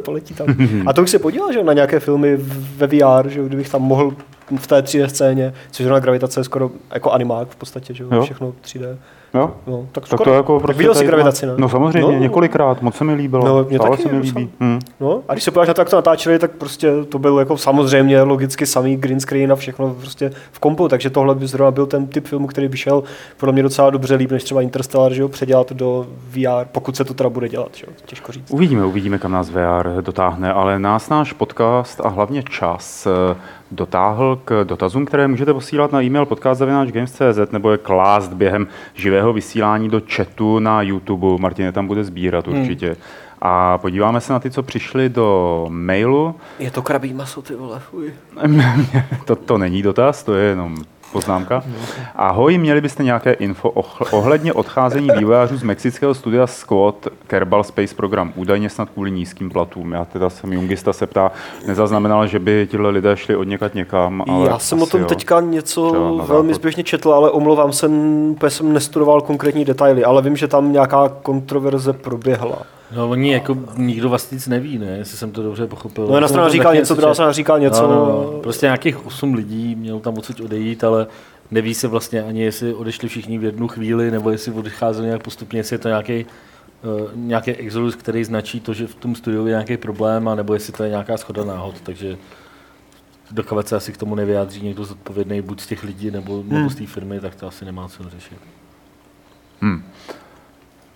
poletí tam. A to bych se podíval, že jo, na nějaké filmy ve V R, že jo, kdybych tam mohl v té tři D scéně, což zrovna gravitace je skoro jako animák v podstatě, že jo, všechno tři D. Jo? No, tak, tak to jako prostě viděl jsi gravitaci, ne? No samozřejmě, no. Několikrát, moc se mi líbilo. No, mě taky, se mi líbí. Hmm. No, a když se podíváš na to, jak to natáčeli, tak prostě to byl jako samozřejmě logicky samý green screen a všechno prostě v kompu, takže tohle by zrovna byl ten typ filmu, který by šel podle mě docela dobře líp, než třeba Interstellar, že jo, předělat do V R, pokud se to teda bude dělat, že jo, těžko říct. Uvidíme, uvidíme, kam nás V R dotáhne, ale nás náš podcast a hlavně čas dotáhl k dotazům, které můžete posílat na e-mail podcast zavináč games tečka cz nebo je klást během živého vysílání do chatu na YouTube. Martin tam bude sbírat určitě. Hmm. A podíváme se na ty, co přišli do mailu. Je to krabí maso, ty vole, fuj. to, to není dotaz, to je jenom poznámka. Ahoj, měli byste nějaké info ohledně odcházení vývojářů z mexického studia Squad Kerbal Space Program, údajně snad kvůli nízkým platům. Já teda jsem jungista se ptá, nezaznamenal, že by tihle lidé šli odněkat někam. Ale já jsem o tom jo, teďka něco velmi zběžně četl, ale omlouvám se, protože jsem nestudoval konkrétní detaily, ale vím, že tam nějaká kontroverze proběhla. No oni jako nikdo vlastně nic neví, ne, jestli jsem to dobře pochopil. No jedna strana říkal něco, druhá strana říkal něco. No, no, no. Prostě nějakých osm lidí mělo tam odsud odejít, ale neví se vlastně ani, jestli odešli všichni v jednu chvíli, nebo jestli odcházeli nějak postupně, jestli je to nějaký, uh, nějaký exodus, který značí to, že v tom studiu je nějaký problém, nebo jestli to je nějaká shoda náhod, takže dokud se asi k tomu nevyjádří někdo zodpovědný, buď z těch lidí, nebo, hmm. nebo z té firmy, tak to asi nemá co řešit. Hmm.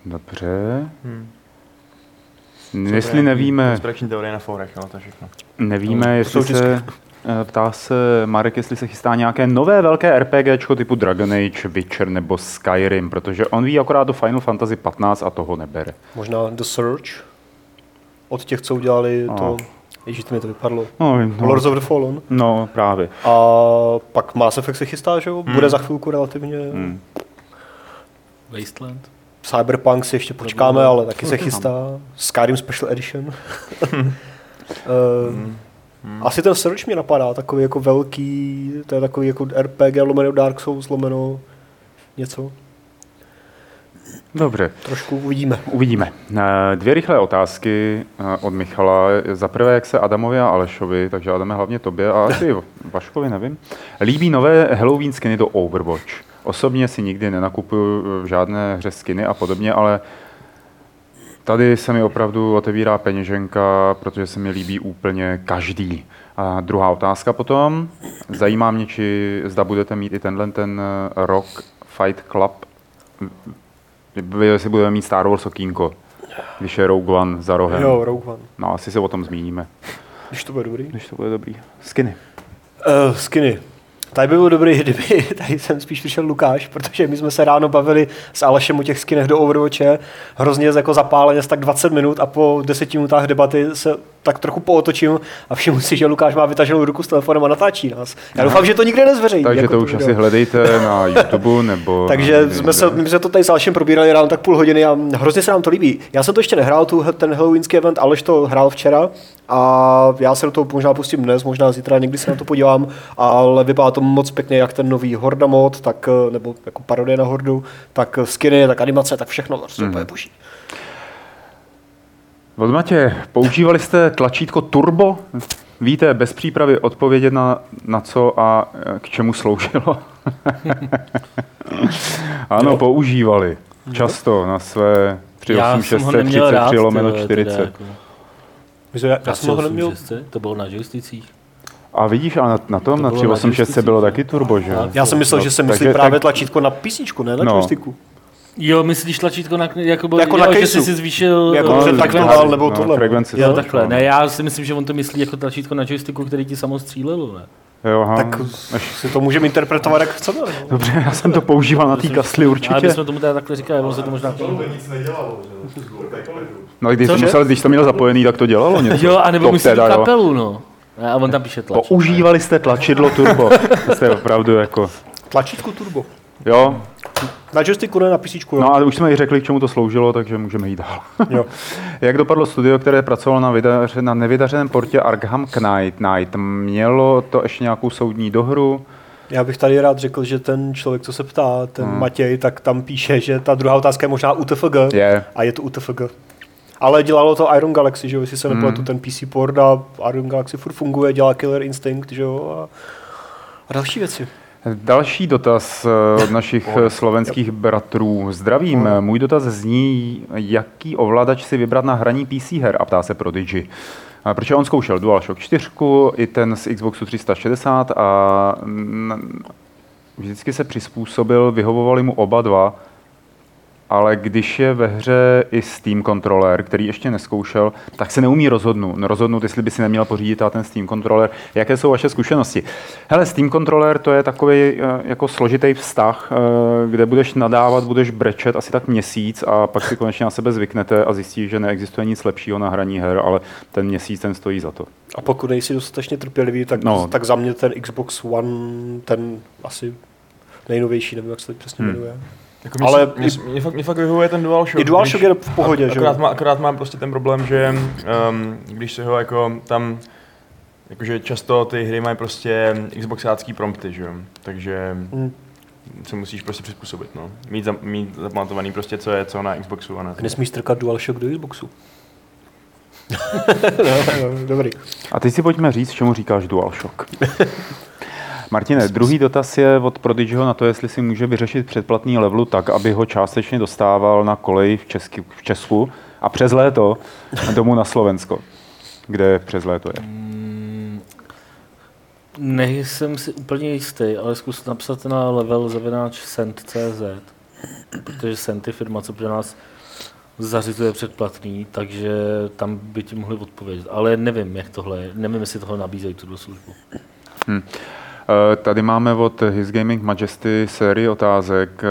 Dobře. Hmm. Jestli nevíme, teorie na fórech, jo, to všechno. Nevíme, jestli se, ptá se Marek, jestli se chystá nějaké nové velké RPGčko typu Dragon Age, Witcher nebo Skyrim, protože on ví akorát do Final Fantasy patnáct a toho nebere. Možná The Search od těch, co udělali a. to... Ježíš, to mi to vypadlo. No, no. Lords of the Fallen. No, právě. A pak Mass Effect se chystá, že jo? Bude hmm. za chvilku relativně... Hmm. Wasteland. Cyberpunk si ještě počkáme, ale taky se chystá. Skyrim Special Edition. um, asi ten Search mě napadá, takový jako velký, to je takový jako R P G lomeno Dark Souls lomeno něco. Dobře. Trošku uvidíme. Uvidíme. Dvě rychlé otázky od Michala. Za prvé, jak se Adamovi a Alešovi, takže Adame hlavně tobě a asi Vaškovi, nevím, líbí nové Halloween skiny do Overwatch. Osobně si nikdy nenakupuju žádné hře skiny a podobně, ale tady se mi opravdu otevírá peněženka, protože se mi líbí úplně každý. A druhá otázka potom. Zajímá mě, či zda budete mít i tenhle ten rok Fight Club, jestli budeme mít Star Wars okýnko, když je Rogue One za rohem. Jo, Rogue One. No, asi se o tom zmíníme. Když to bude dobrý. Když to bude dobrý. Skiny. Uh, skiny. Tady by byl dobrý, kdyby tady jsem spíš přišel Lukáš, protože my jsme se ráno bavili s Alešem o těch skinech do Overwatche, hrozně jako zapáleně, tak dvacet minut a po deseti minutách debaty se tak trochu pootočím a všimnu si, že Lukáš má vytaženou ruku s telefonem a natáčí nás. Já doufám, že to nikde nezveřejní. Takže jako to už video. Asi hledejte na YouTube nebo... Takže jsme se, my jsme to tady s Alešem probírali ráno tak půl hodiny a hrozně se nám to líbí. Já jsem to ještě nehrál, tu, ten halloweenský event, Aleš to hrál včera a já se do toho možná pustím dnes, možná zítra, někdy se na to podívám, ale vypadá to moc pěkně, jak ten nový Horda mod, tak, nebo jako parodie na Hordu, tak skiny, tak animace, tak všechno, prostě mm. to je boží. Vladimíře, používali jste tlačítko turbo? Víte, bez přípravy odpovědět na, na co a k čemu sloužilo? Ano, používali. Často na své tři osm šest třicet tři lomeno čtyřicet. Já jsem ho neměl. To bylo na joystických. A vidíš, a na, na tom, to na tři osm šest bylo taky turbo, že? Já jsem myslel, že se myslí no, právě tak... tlačítko na písničku, ne na no. joysticku. Jo, myslíš tlačítko na jako byl, jako jo, na že jsi si zvýšil jako no, předtaktoval nebo no, tohle. Jo, no, takhle. Ne, já si myslím, že on to myslí jako tlačítko na joysticku, který ti samo střílelo, ne? Jo, aha. Tak až si to můžeme interpretovat jak chceme. No. Dobře, já jsem to používal na té kasli určitě. A my jsme tomu teda takhle říkali, ono se to možná to nic nedělalo, že? No, když jsi musel, když to měl zapojený, tak to dělalo něco. Jo, a nebo musíš kapelu, no. A on tam píše tlačítko. Používali jste tlačidlo turbo. To je opravdu jako tlačítko turbo. Jo. Na joysticku, ne na písničku. No a už jsme i řekli, k čemu to sloužilo, takže můžeme jít dál. Jo. Jak dopadlo studio, které pracovalo na, vydař, na nevydařeném portě Arkham Knight? Mělo to ještě nějakou soudní dohru? Já bych tady rád řekl, že ten člověk, co se ptá, ten hmm. Matěj, tak tam píše, že ta druhá otázka je možná U T F G yeah. a je to U T F G. Ale dělalo to Iron Galaxy, že jo, jestli se hmm. nepletu, ten P C port a Iron Galaxy furt funguje, dělá Killer Instinct, že jo, a, a další věci. Další dotaz od našich slovenských bratrů. Zdravím, můj dotaz zní, jaký ovladač si vybrat na hraní P C her, a ptá se Prodigy. Protože on zkoušel DualShock čtyři, i ten z Xboxu tři sta šedesát a vždycky se přizpůsobil, vyhovovali mu oba dva, ale když je ve hře i Steam kontroler, který ještě neskoušel, tak se neumí rozhodnout, rozhodnout, jestli by si neměl pořídit a ten Steam kontroler. Jaké jsou vaše zkušenosti? Hele, Steam kontroler, to je takový jako složitý vztah, kde budeš nadávat, budeš brečet asi tak měsíc a pak si konečně na sebe zvyknete a zjistíš, že neexistuje nic lepšího na hraní her, ale ten měsíc ten stojí za to. A pokud nejsi dostatečně trpělivý, tak, no. tak za mě ten Xbox One, ten asi nejnovější, nevím, jak se teď přesně jmenuje. Hmm. Jako mě, ale mě, mě, mě fakt, mě fakt vyhovuje ten DualShock. I DualShock je v pohodě, že? Akorát, má, akorát mám prostě ten problém, že um, když se ho jako tam, jakože často ty hry mají prostě xboxácký prompty, že jo? Takže mm. se musíš prostě přizpůsobit, no. Mít, za, mít zapamatovaný prostě, co je co na Xboxu a na... Nesmíš trkat DualShock do Xboxu. no, no, dobrý. A teď si pojďme říct, čemu říkáš DualShock. Martine, druhý dotaz je od Prodigyho na to, jestli si může vyřešit předplatný Levelu tak, aby ho částečně dostával na kolej v, Česky, v Česku a přes léto domů na Slovensko, kde přes léto je. Mm, nejsem si úplně jistý, ale zkus napsat na level zavináč send tečka cz, protože Send je firma, co pro nás zařizuje předplatný, takže tam by ti mohli odpovědět. Ale nevím, jak tohle je. Nevím, jestli tohle nabízejí tuto službu. Hmm. Tady máme od His Gaming Majesty sérii otázek.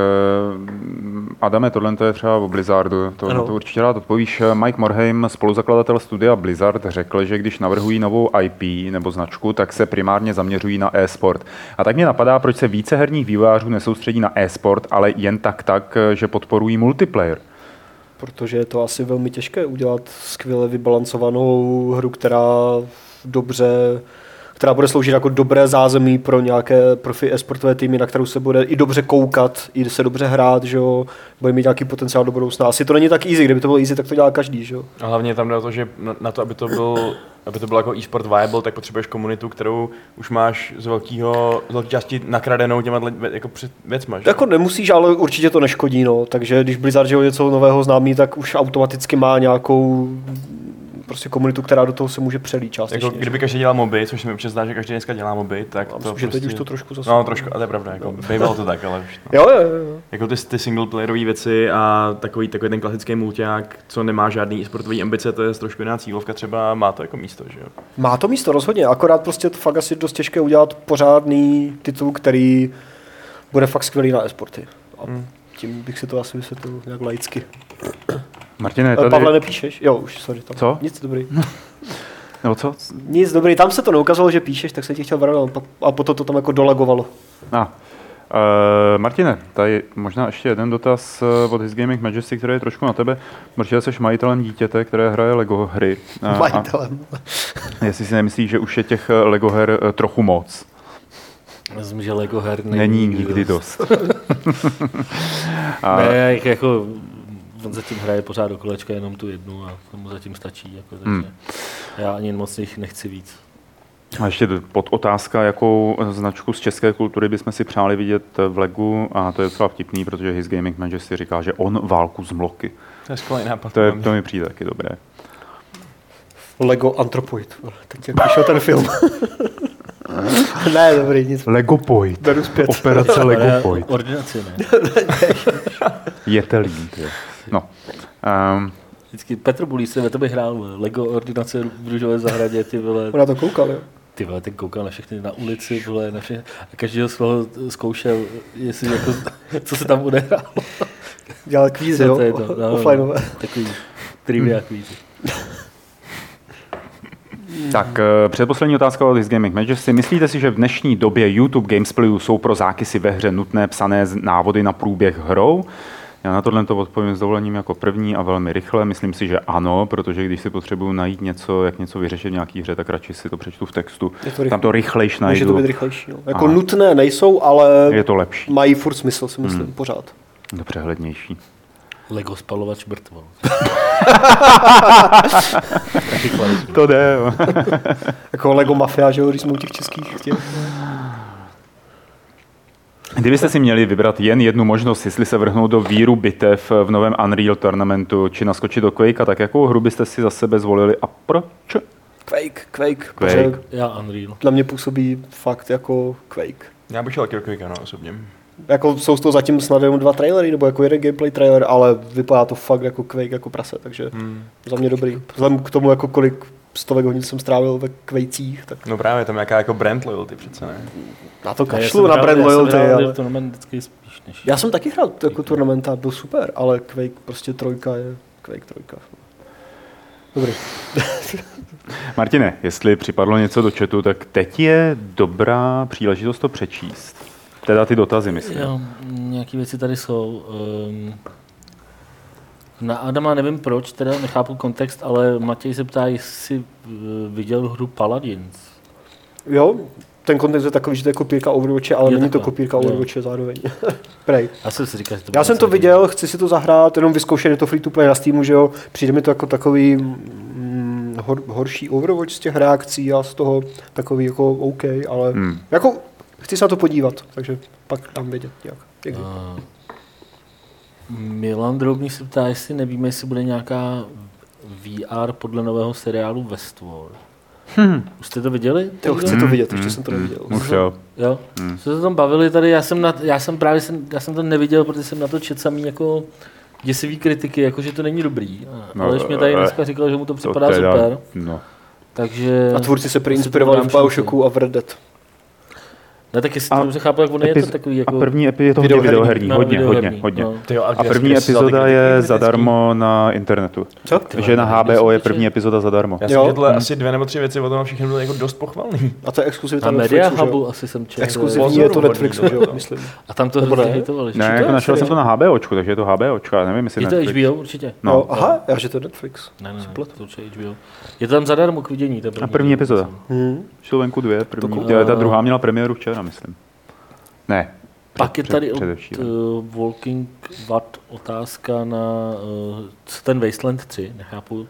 Adame, tohle to je třeba o Blizzardu, to, to určitě rád odpovíš. Mike Morhaime, spoluzakladatel studia Blizzard, řekl, že když navrhují novou I P nebo značku, tak se primárně zaměřují na e-sport. A tak mě napadá, proč se více herních vývojářů nesoustředí na e-sport, ale jen tak tak, že podporují multiplayer. Protože je to asi velmi těžké udělat skvěle vybalancovanou hru, která dobře... která bude sloužit jako dobré zázemí pro nějaké profi e-sportové týmy, na kterou se bude i dobře koukat, i se dobře hrát, že jo, bude mít nějaký potenciál do budoucna. Asi to není tak easy, kdyby to bylo easy, tak to dělá každý, že jo. A hlavně tam jde o to, že na to, aby to byl, aby to bylo jako e-sport viable, tak potřebuješ komunitu, kterou už máš z velkého, z velké části nakradenou těma jako věcma, že? Jako nemusíš, ale určitě to neškodí, no, takže když Blizzard, že jo, něco nového známí, tak už automaticky má nějakou prostě komunitu, která do toho se může přelít částečně. Jako, kdyby každý dělal moby, což se mi občas zdá, že každý dneska dělá moby, tak to prostě... Teď už to trošku zase... No, trošku, a to je pravda, jako, bývalo to tak, ale už... No. Jo, jo, jo. Jako ty, ty singleplayerové věci a takový, takový ten klasický multiák, co nemá žádný sportovní ambice, to je trošku jiná cílovka, třeba má to jako místo, že jo? Má to místo, rozhodně, akorát prostě to fakt asi dost těžké udělat pořádný titul, který bude fakt skvělý na e-sporty. A tím bych si to asi vysvětlil nějak laicky. Martine, tady... Pavle, nepíšeš? Jo, už, sorry. Tam. Co? Nic, dobrý. Nebo co? Nic, dobrý, tam se to neukázalo, že píšeš, tak se ti chtěl vrát a potom to tam jako dolagovalo. No. Uh, Martine, tady možná ještě jeden dotaz od His Gaming Majesty, který je trošku na tebe. Protože jsi majitelem dítěte, které hraje Lego hry. Uh, majitelem. Jestli si nemyslíš, že už je těch Lego her uh, trochu moc. Myslím, že Lego her není, není nikdy, nikdy dost. dost. a... Ne, jako on zatím hraje pořád do kolečka jenom tu jednu a tomu zatím stačí. Jako, takže hmm. Já ani moc jich nechci víc. A ještě pod otázka, jakou značku z české kultury bychom si přáli vidět v Legu, a to je docela vtipný, protože His Gaming Majesty říká, že on válku z mloky. To je skvělý nápad. To, je, to mi přijde taky dobré. Lego Anthropoid. Teď jak vyšel ten film. Ne, dobrý, nic. Legopoid. Beru zpět. Operace Legopoid. Ordinaci, ne? Je to líp, jo. No. Um, Vždycky Petr Bulíš se ve tebe hrál Lego Ordinace v Růžové zahradě, ty vole. Ona to koukal, jo. Ty vole, ten koukal na všechny, na ulici, vole, na všechny. A každýho svého zkoušel, jestli jako, co se tam odehrálo. Dělal kvízy, jo, no, offlineové. Takový trivia kvízy. Tak, předposlední otázka od His Gaming Majesty. Myslíte si, že v dnešní době YouTube gamesplayu jsou pro zákysy ve hře nutné psané návody na průběh hrou? Já na tohle to odpovím s dovolením jako první a velmi rychle. Myslím si, že ano, protože když si potřebuju najít něco, jak něco vyřešit v nějaký hře, tak radši si to přečtu v textu. To tam to rychlejš najdu. Může to být rychlejší. Jo. Jako Aha. nutné nejsou, ale je to lepší. Mají furt smysl, si myslím, hmm. pořád. To přehlednější. Lego spalovač mrtvol. To jde, jo. Jako Lego mafia, že jo, když jsme u těch českých chtěli. Kdybyste si měli vybrat jen jednu možnost, jestli se vrhnout do víru bitev v novém Unreal Tournamentu, či naskočit do Quakea, tak jakou hru byste si za sebe zvolili a proč? Quake, Quake. Quake. Já Unreal. Na mě působí fakt jako Quake. Já bych šel taky do Quakea, no, osobně. Jako jsou z toho zatím snad jenom dva trailery, nebo jako jeden gameplay trailer, ale vypadá to fakt jako Quake, jako prase, takže hmm. za mě dobrý. Vzhledem k tomu, jako kolik stovek hodin jsem strávil ve Quakecích, tak... No právě, tam nějaká jako brand loyalty přece, ne? Na to kašlu, na brand loyalty, ale... Spíš než... Já jsem taky hrál jako tournament a byl super, ale Quake prostě trojka je Quake trojka. Dobrý. Martine, jestli připadlo něco do chatu, tak teď je dobrá příležitost to přečíst. Teda ty dotazy, myslím. Jo, nějaký věci tady jsou. Na Adama nevím proč, teda nechápu kontext, ale Matěj se ptá, jestli viděl hru Paladins. Jo, ten kontext je takový, že to je kopírka Overwatche, ale je není takhle. To kopírka Overwatche zároveň. Prej. Já jsem, si říkal, že to Já jsem to viděl, chci si to zahrát, jenom vyzkoušet, je to free to play na Steamu, že jo. Přijde mi to jako takový mm, hor, horší Overwatch z těch reakcí a z toho takový jako OK, ale hmm. jako... Chci se na to podívat, takže pak tam vědět nějak. Děkuji. Uh, Milan Drobný se ptá, jestli nevíme, jestli bude nějaká V R podle nového seriálu Westworld. Hmm. Už jste to viděli? Jo, chci to vidět, hmm. ještě hmm. jsem to neviděl. Už jste jo. To, jo? Hmm. Jste se tam bavili tady, já jsem, na, já jsem právě jsem, já jsem to neviděl, protože jsem na to četl samý jako děsivý kritiky, jako že to není dobrý. No, ale když mě tady dneska říkal, že mu to připadá to teda, super. No. Takže... A tvůrci se preinspirovali v Bioshocku a v Red Dead. Ne, tak jestli to dobře chápu, jak on je to takový jako... A první epi- je to hodně videoherní, no, hodně, hodně, hodně. No. Tyjo, a, a první epizoda je zadarmo na internetu. Co? Tyjo, že na H B O je první epizoda zadarmo. Já jsem četl hmm. asi dvě nebo tři věci o tom a všechny byly jako dost pochvalný. A to je exkluzivita Netflixu, Media Hubu asi jsem četl. Exkluzivní je to Netflixu, že jo, myslím. A tam to hrozně hejtovali. Ne, jako našel jsem to na HBOčku, takže je to HBOčka, já nevím, jestli Netflix. Je to H B O určitě. Aha, já že to je Netflix. Ne, ne, to určitě H B O. Je to tam zadarmo k vidění. A první epizoda. Šlo venku dvě, první. Ta druhá měla premiéru včera, myslím. Ne. Pak před, je tady od uh, Walking Watt otázka na uh, ten Wasteland tři, nechápu,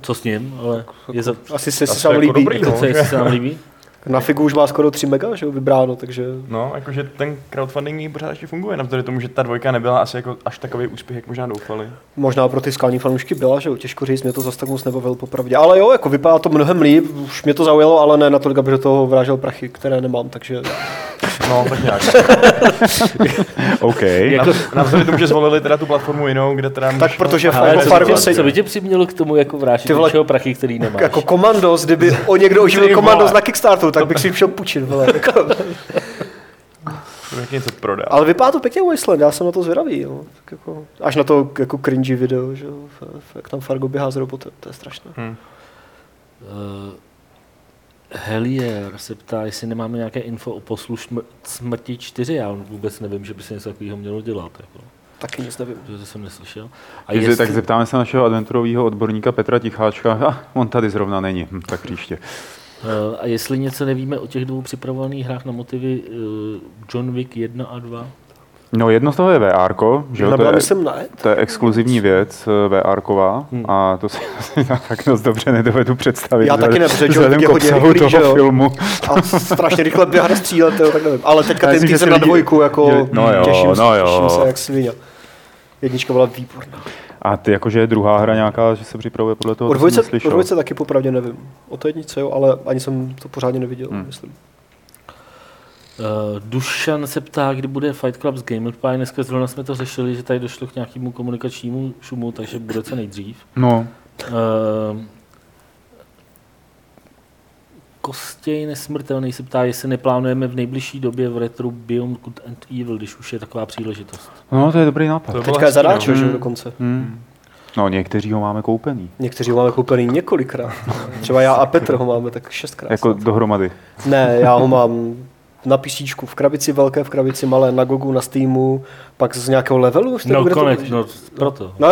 co s ním, ale je za... Asi se si sám líbí. Dobrý, no, se sám líbí. Na Figu už má skoro tři mega, že jo, vybráno, takže... No, jakože ten crowdfunding pořád ještě funguje, navzdory tomu, že ta dvojka nebyla asi jako až takový úspěch, jak možná doufali. Možná pro ty skalní fanoušky byla, že jo, těžko říct, mě to zase tak moc nebavil popravdě. Ale jo, jako vypadá to mnohem líp, už mě to zaujalo, ale ne natolik, aby do toho vrážel prachy, které nemám, takže... No, tak nějak. OK. Navzdory tomu, že zvolili teda tu platformu jinou, kde teda... Tak protože Fargo se... Co by tě přimělo k tomu, jako vrážit něčeho prachy, který nemáš? Jako Komandos, kdyby o někdo oživil Komandos na Kickstarteru, tak bych si šel půjčit, vole. Něco prodal. Ale vypadá to pěkně Wasteland, já jsem na to zvědavý, jo. Tak jako, až na to jako cringy video, že jo, jak tam Fargo běhá s robotem, to je strašné. Hmm. Uh, Helier se ptá, jestli nemáme nějaké info o poslu smrti čtyři. Já vůbec nevím, že by se něco takového mělo dělat. Jako. Taky nic nevím. To jsem neslyšel. A jestli, jestli... Tak zeptáme se našeho adventurového odborníka Petra Ticháčka. A on tady zrovna není, tak příště. Uh, a jestli něco nevíme o těch dvou připravovaných hrách na motivy uh, John Wick jedna a dva? No jedno z toho je vé erko, že to je, to je exkluzivní věc vé erková hmm. a to si tak moc dobře nedovedu představit. Já taky nevím, vzhledem k obsahu rychlý, toho jo. filmu. A strašně rychle běhá na střílet, jo, tak nevím. Ale teďka ten teaser na dvojku, jako no jo, těším, no se, těším se jak svině. Jednička byla výborná. A ty jakože je druhá hra nějaká, že se připravuje podle toho, co jsem slyšel. O dvojce taky popravdě nevím. O té jednice, jo, ale ani jsem to pořádně neviděl, hmm. myslím. Uh, Dušan se ptá, kdy bude Fight Club s Gamerpie. Dneska zrovna jsme to řešili, že tady došlo k nějakému komunikačnímu šumu, takže bude co nejdřív. No. Uh, Kostěj Nesmrtelný se ptá, jestli neplánujeme v nejbližší době v retru Beyond Good and Evil, když už je taková příležitost. No, to je dobrý nápad. Teďka je zadáčo, no. že dokonce. Mm. No, někteří ho máme koupený. Někteří ho máme koupený několikrát. Třeba já a Petr ho máme tak šestkrát. Jako dohromady. Ne, já ho mám... Na písíčku, v krabici velké, v krabici malé, na Gogu, na Steamu, pak z nějakého levelu? No konec, no proto. No.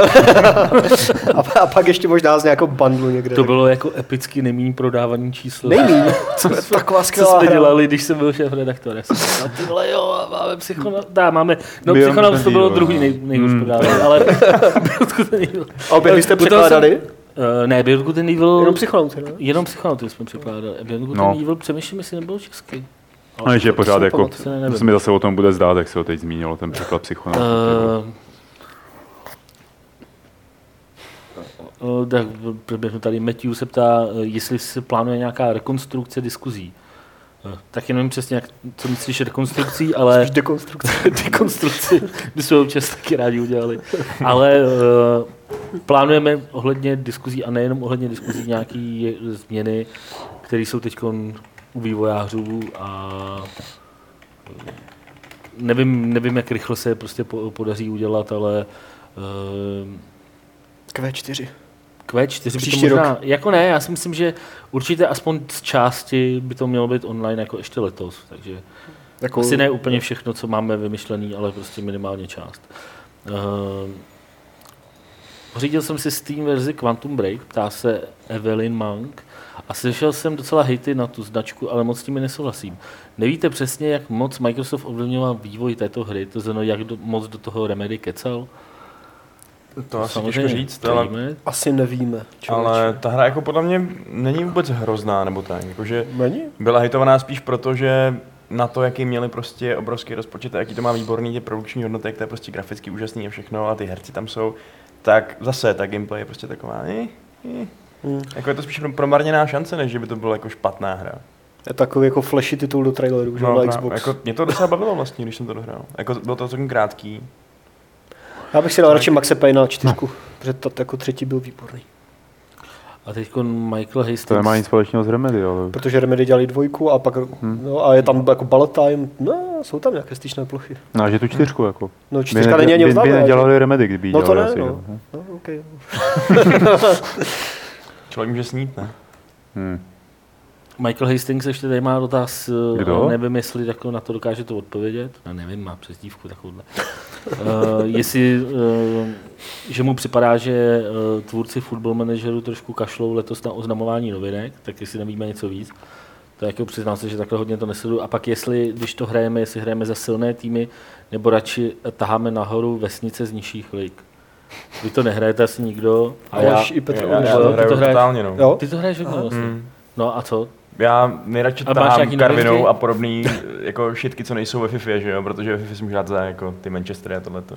a, a pak ještě možná z nějakého bundlu někde. To tak. Bylo jako epicky nejméně prodávaný číslo. Nejméně? Taková skvělá hra. Co jsme dělali, když jsem byl šéf-redaktor. A tyhle jo, máme Psychonauts. Dá, máme. No Psychonauts to bylo druhý nej, nejhůř prodávaný, ale a obě jste překládali? Uh, ne, Beyond Good and Evil... Jenom Psychonauts, ne? Jenom Psychonauts jsme překládali. Beyond Good and Evil, přemýšlím, jestli nebylo česky. Ale že pořád jako, to se mi zase o tom bude zdát, jak se ho teď zmínilo, ten příklad Psychonauts. Uh, tak tady Matthew se ptá, jestli se plánuje nějaká rekonstrukce diskuzí. Uh, tak jenom přesně, jak, co myslíš rekonstrukcí, ale... dekonstrukce. Dekonstrukci, by jsme občas taky rádi udělali. Ale uh, plánujeme ohledně diskuzí, a nejenom ohledně diskuzí, nějaké změny, které jsou teď u vývojářů a nevím, nevím, jak rychle se prostě podaří udělat, ale uh, Q čtyři. Q čtyři příští rok. Jako ne, já si myslím, že určitě aspoň z části by to mělo být online jako ještě letos, takže jako, asi ne úplně všechno, co máme vymyšlený, ale prostě minimálně část. Uh, pořídil jsem si Steam verzi Quantum Break, ptá se Evelyn Mank. A slyšel jsem docela hejty na tu značku, ale moc s nimi nesouhlasím. Nevíte přesně, jak moc Microsoft ovlivňoval vývoj této hry, to znamená, jak do, moc do toho Remedy kecal? To, to asi těžko říct, ale... Asi nevíme. Člověče. Ale ta hra jako podle mě není vůbec hrozná, nebo tak, jakože byla hejtovaná spíš proto, že na to, jaký měli prostě obrovský rozpočet a jaký to má výborný, ty produkční hodnoty, jak to je prostě graficky úžasný a všechno, a ty herci tam jsou, tak zase ta gameplay je prostě taková... I, i. Hmm. Jako je to spíš promarněná šance, než že by to byla jako špatná hra. Je takový jako flashy titul do traileru, že no, na Xbox. Jako, mě to docela bavilo vlastně, když jsem to dohrál. Jako, bylo to celkem krátký. Já bych si dal tak... radši Maxe Payne na čtyřku, no. Protože to jako třetí byl výborný. A teď Michael Hastings... To nemá nic společného s Remedy, ale... Protože Remedy dělali dvojku a pak... Hmm. No a je tam jako Bullet Time, no jsou tam nějaké styčné plochy. No a že tu čtyřku jako... No čtyřka není ani oznámá. By nedělali Remedy, kdyby ji dělali asi. No to ne, no. Člověk může snít, ne? Hmm. Michael Hastings ještě tady má dotaz, nevím, jestli jako na to dokáže to odpovědět. No, nevím, má přezdívku takovouhle. uh, jestli, uh, že mu připadá, že uh, tvůrci Football Manageru trošku kašlou letos na oznamování novinek, tak jestli nevíme něco víc. To jako přiznám se, že takhle hodně to nesleduju. A pak jestli, když to hrajeme, jestli hrajeme za silné týmy, nebo radši taháme nahoru vesnice z nižších lig. Vy to nehrajete asi nikdo. A já, i Petr, já, já to hraju to totálně. No. Ty to hraješ hodně vlastně. Mm. No a co? Já nejradši tahám Karvinou a podobný jako šitky, co nejsou ve FIFA, že jo? Protože ve FIFA si můžu hrát za jako, ty Manchestery a tohleto.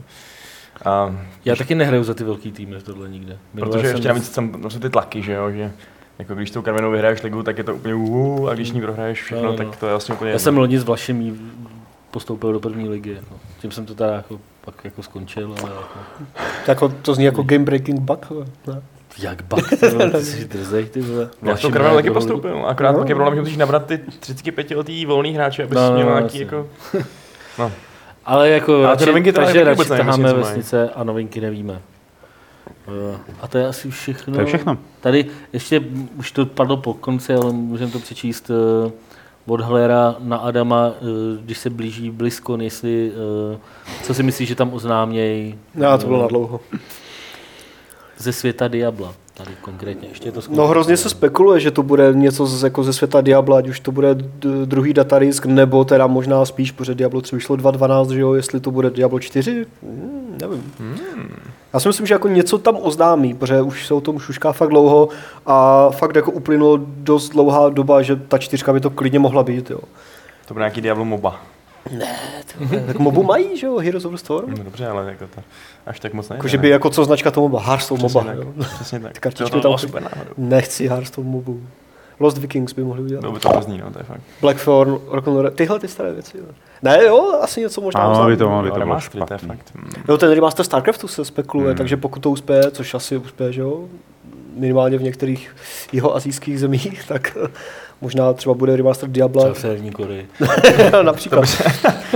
A já ještě... taky nehraju za ty velký týmy tohle nikde. Minulé protože ještě navíc tam jsou ty tlaky, že jo? Že jako když tou Karvinou vyhraješ ligu, tak je to úplně uuu, a když ní prohraješ všechno, no, no. tak to je vlastně úplně... Já jsem loni s Vlašem postoupil do první ligy. Jako. Tím jsem to tady jako... pak jako skončil, ale jako... Tako, to zní jako game-breaking bug, ne? Jak bug, ty vole, ty jsi drzej, ty vole. Já to Karvinu taky postoupil, akorát no, pak je problém, že musíš nabrat ty třicet pět letý volný hráče, aby no, si měl no, nějaký jako... No. Ale jako, ale radši, novinky radši, radši taháme vesnice a novinky nevíme. A to je asi všechno. To je všechno. Tady ještě, už to padlo po konci, ale můžeme to přečíst od Hlera na Adama, když se blíží blízko, jestli, co si myslíš, že tam oznámějí? Já, to bylo nadlouho. Ze světa Diabla. Tady konkrétně ještě to no hrozně se spekuluje, že to bude něco z, jako ze světa Diabla, ať už to bude d- druhý datadisk, nebo teda možná spíš, protože Diablo tři vyšlo dva dvanáct, že jo, jestli to bude Diablo čtyři, mm, nevím. Mm. Já si myslím, že jako něco tam oznámí, protože už se o tom šušká fakt dlouho a fakt jako uplynulo dost dlouhá doba, že ta čtyřka by to klidně mohla být, jo. To bude nějaký Diablo moba. Ne, to tak mobu mají, že jo, Heroes of the Storm. No, dobře, ale jako to až tak moc nejde. Jakože by jako co značka to moba, Hearthstone moba. Tak, jo. Přesně tak. Ty kartičky tam super náhodou. Nechci Hearthstone mobu. Lost Vikings by mohli udělat. Bylo by to hrozný, no, to je fakt. Blackthorn, Rock'n'Roll, tyhle ty staré věci. Jo. Ne, jo, asi něco možná. Ano, by to mohli, to bylo špatný. Jo, ten remaster StarCraftu se spekuluje, hmm. takže pokud to uspěje, což asi uspěje, že jo, minimálně v některých jihoasijských zemích, tak možná třeba bude remaster Diabla. V Severní Koreji. Například.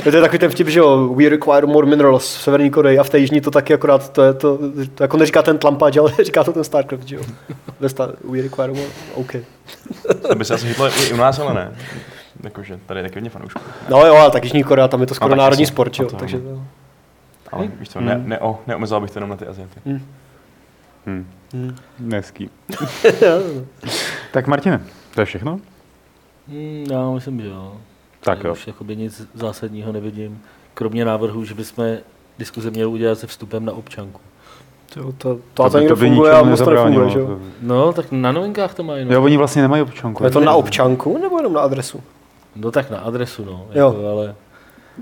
To je takový ten vtip, že jo, we require more minerals v Severní Koreji a v té jižní to taky akorát, to je to, to jako neříká ten tlampáč, ale říká to ten StarCraft, že jo. We require more, OK. To by se asi hitlo i u nás, ale ne. Jakože tady je taky hodně fanoušků. No jo, ale tak Jižní Korea, tam je to skoro no, národní jsem, sport, že jo, takže to... Ale víš co, ne, ne, o, neomezal bych to jenom na ty Aziaty. Hmm. Hmm. Hmm. Neský. Tak Martine, to je všechno? Já myslím, že jo. Tak jo. Už jakoby nic zásadního nevidím, kromě návrhu, že bychom diskuze měli udělat se vstupem na občanku. To, to, to, to někdo funguje a moc to nefunguje, že jo? No, tak na novinkách to mají. No. Jo, oni vlastně nemají občanku. Je to na občanku nebo jenom na adresu? No tak na adresu, no. Jo. Jako, ale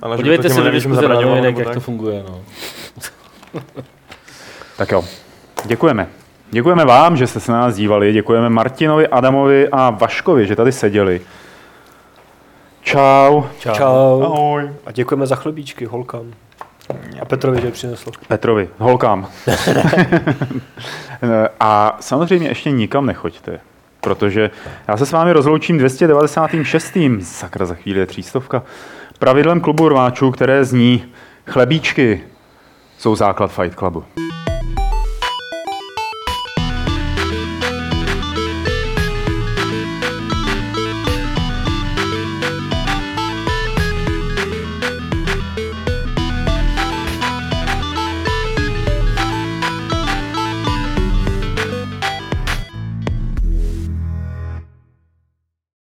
ale podívejte se do diskuze na novinek, jak to funguje, no. Tak jo. Děkujeme. Děkujeme vám, že jste se na nás dívali. Děkujeme Martinovi, Adamovi a Vaškovi, že tady seděli. Čau. Čau. Čau. Ahoj. A děkujeme za chlebíčky holkám. A Petrovi, že přinesl. Petrovi, holkám. A samozřejmě ještě nikam nechoďte, protože já se s vámi rozloučím dvě stě devadesát šest. Sakra, za chvíli je třístovka. Pravidlem klubu rváčů, které zní chlebíčky, jsou základ Fight Clubu.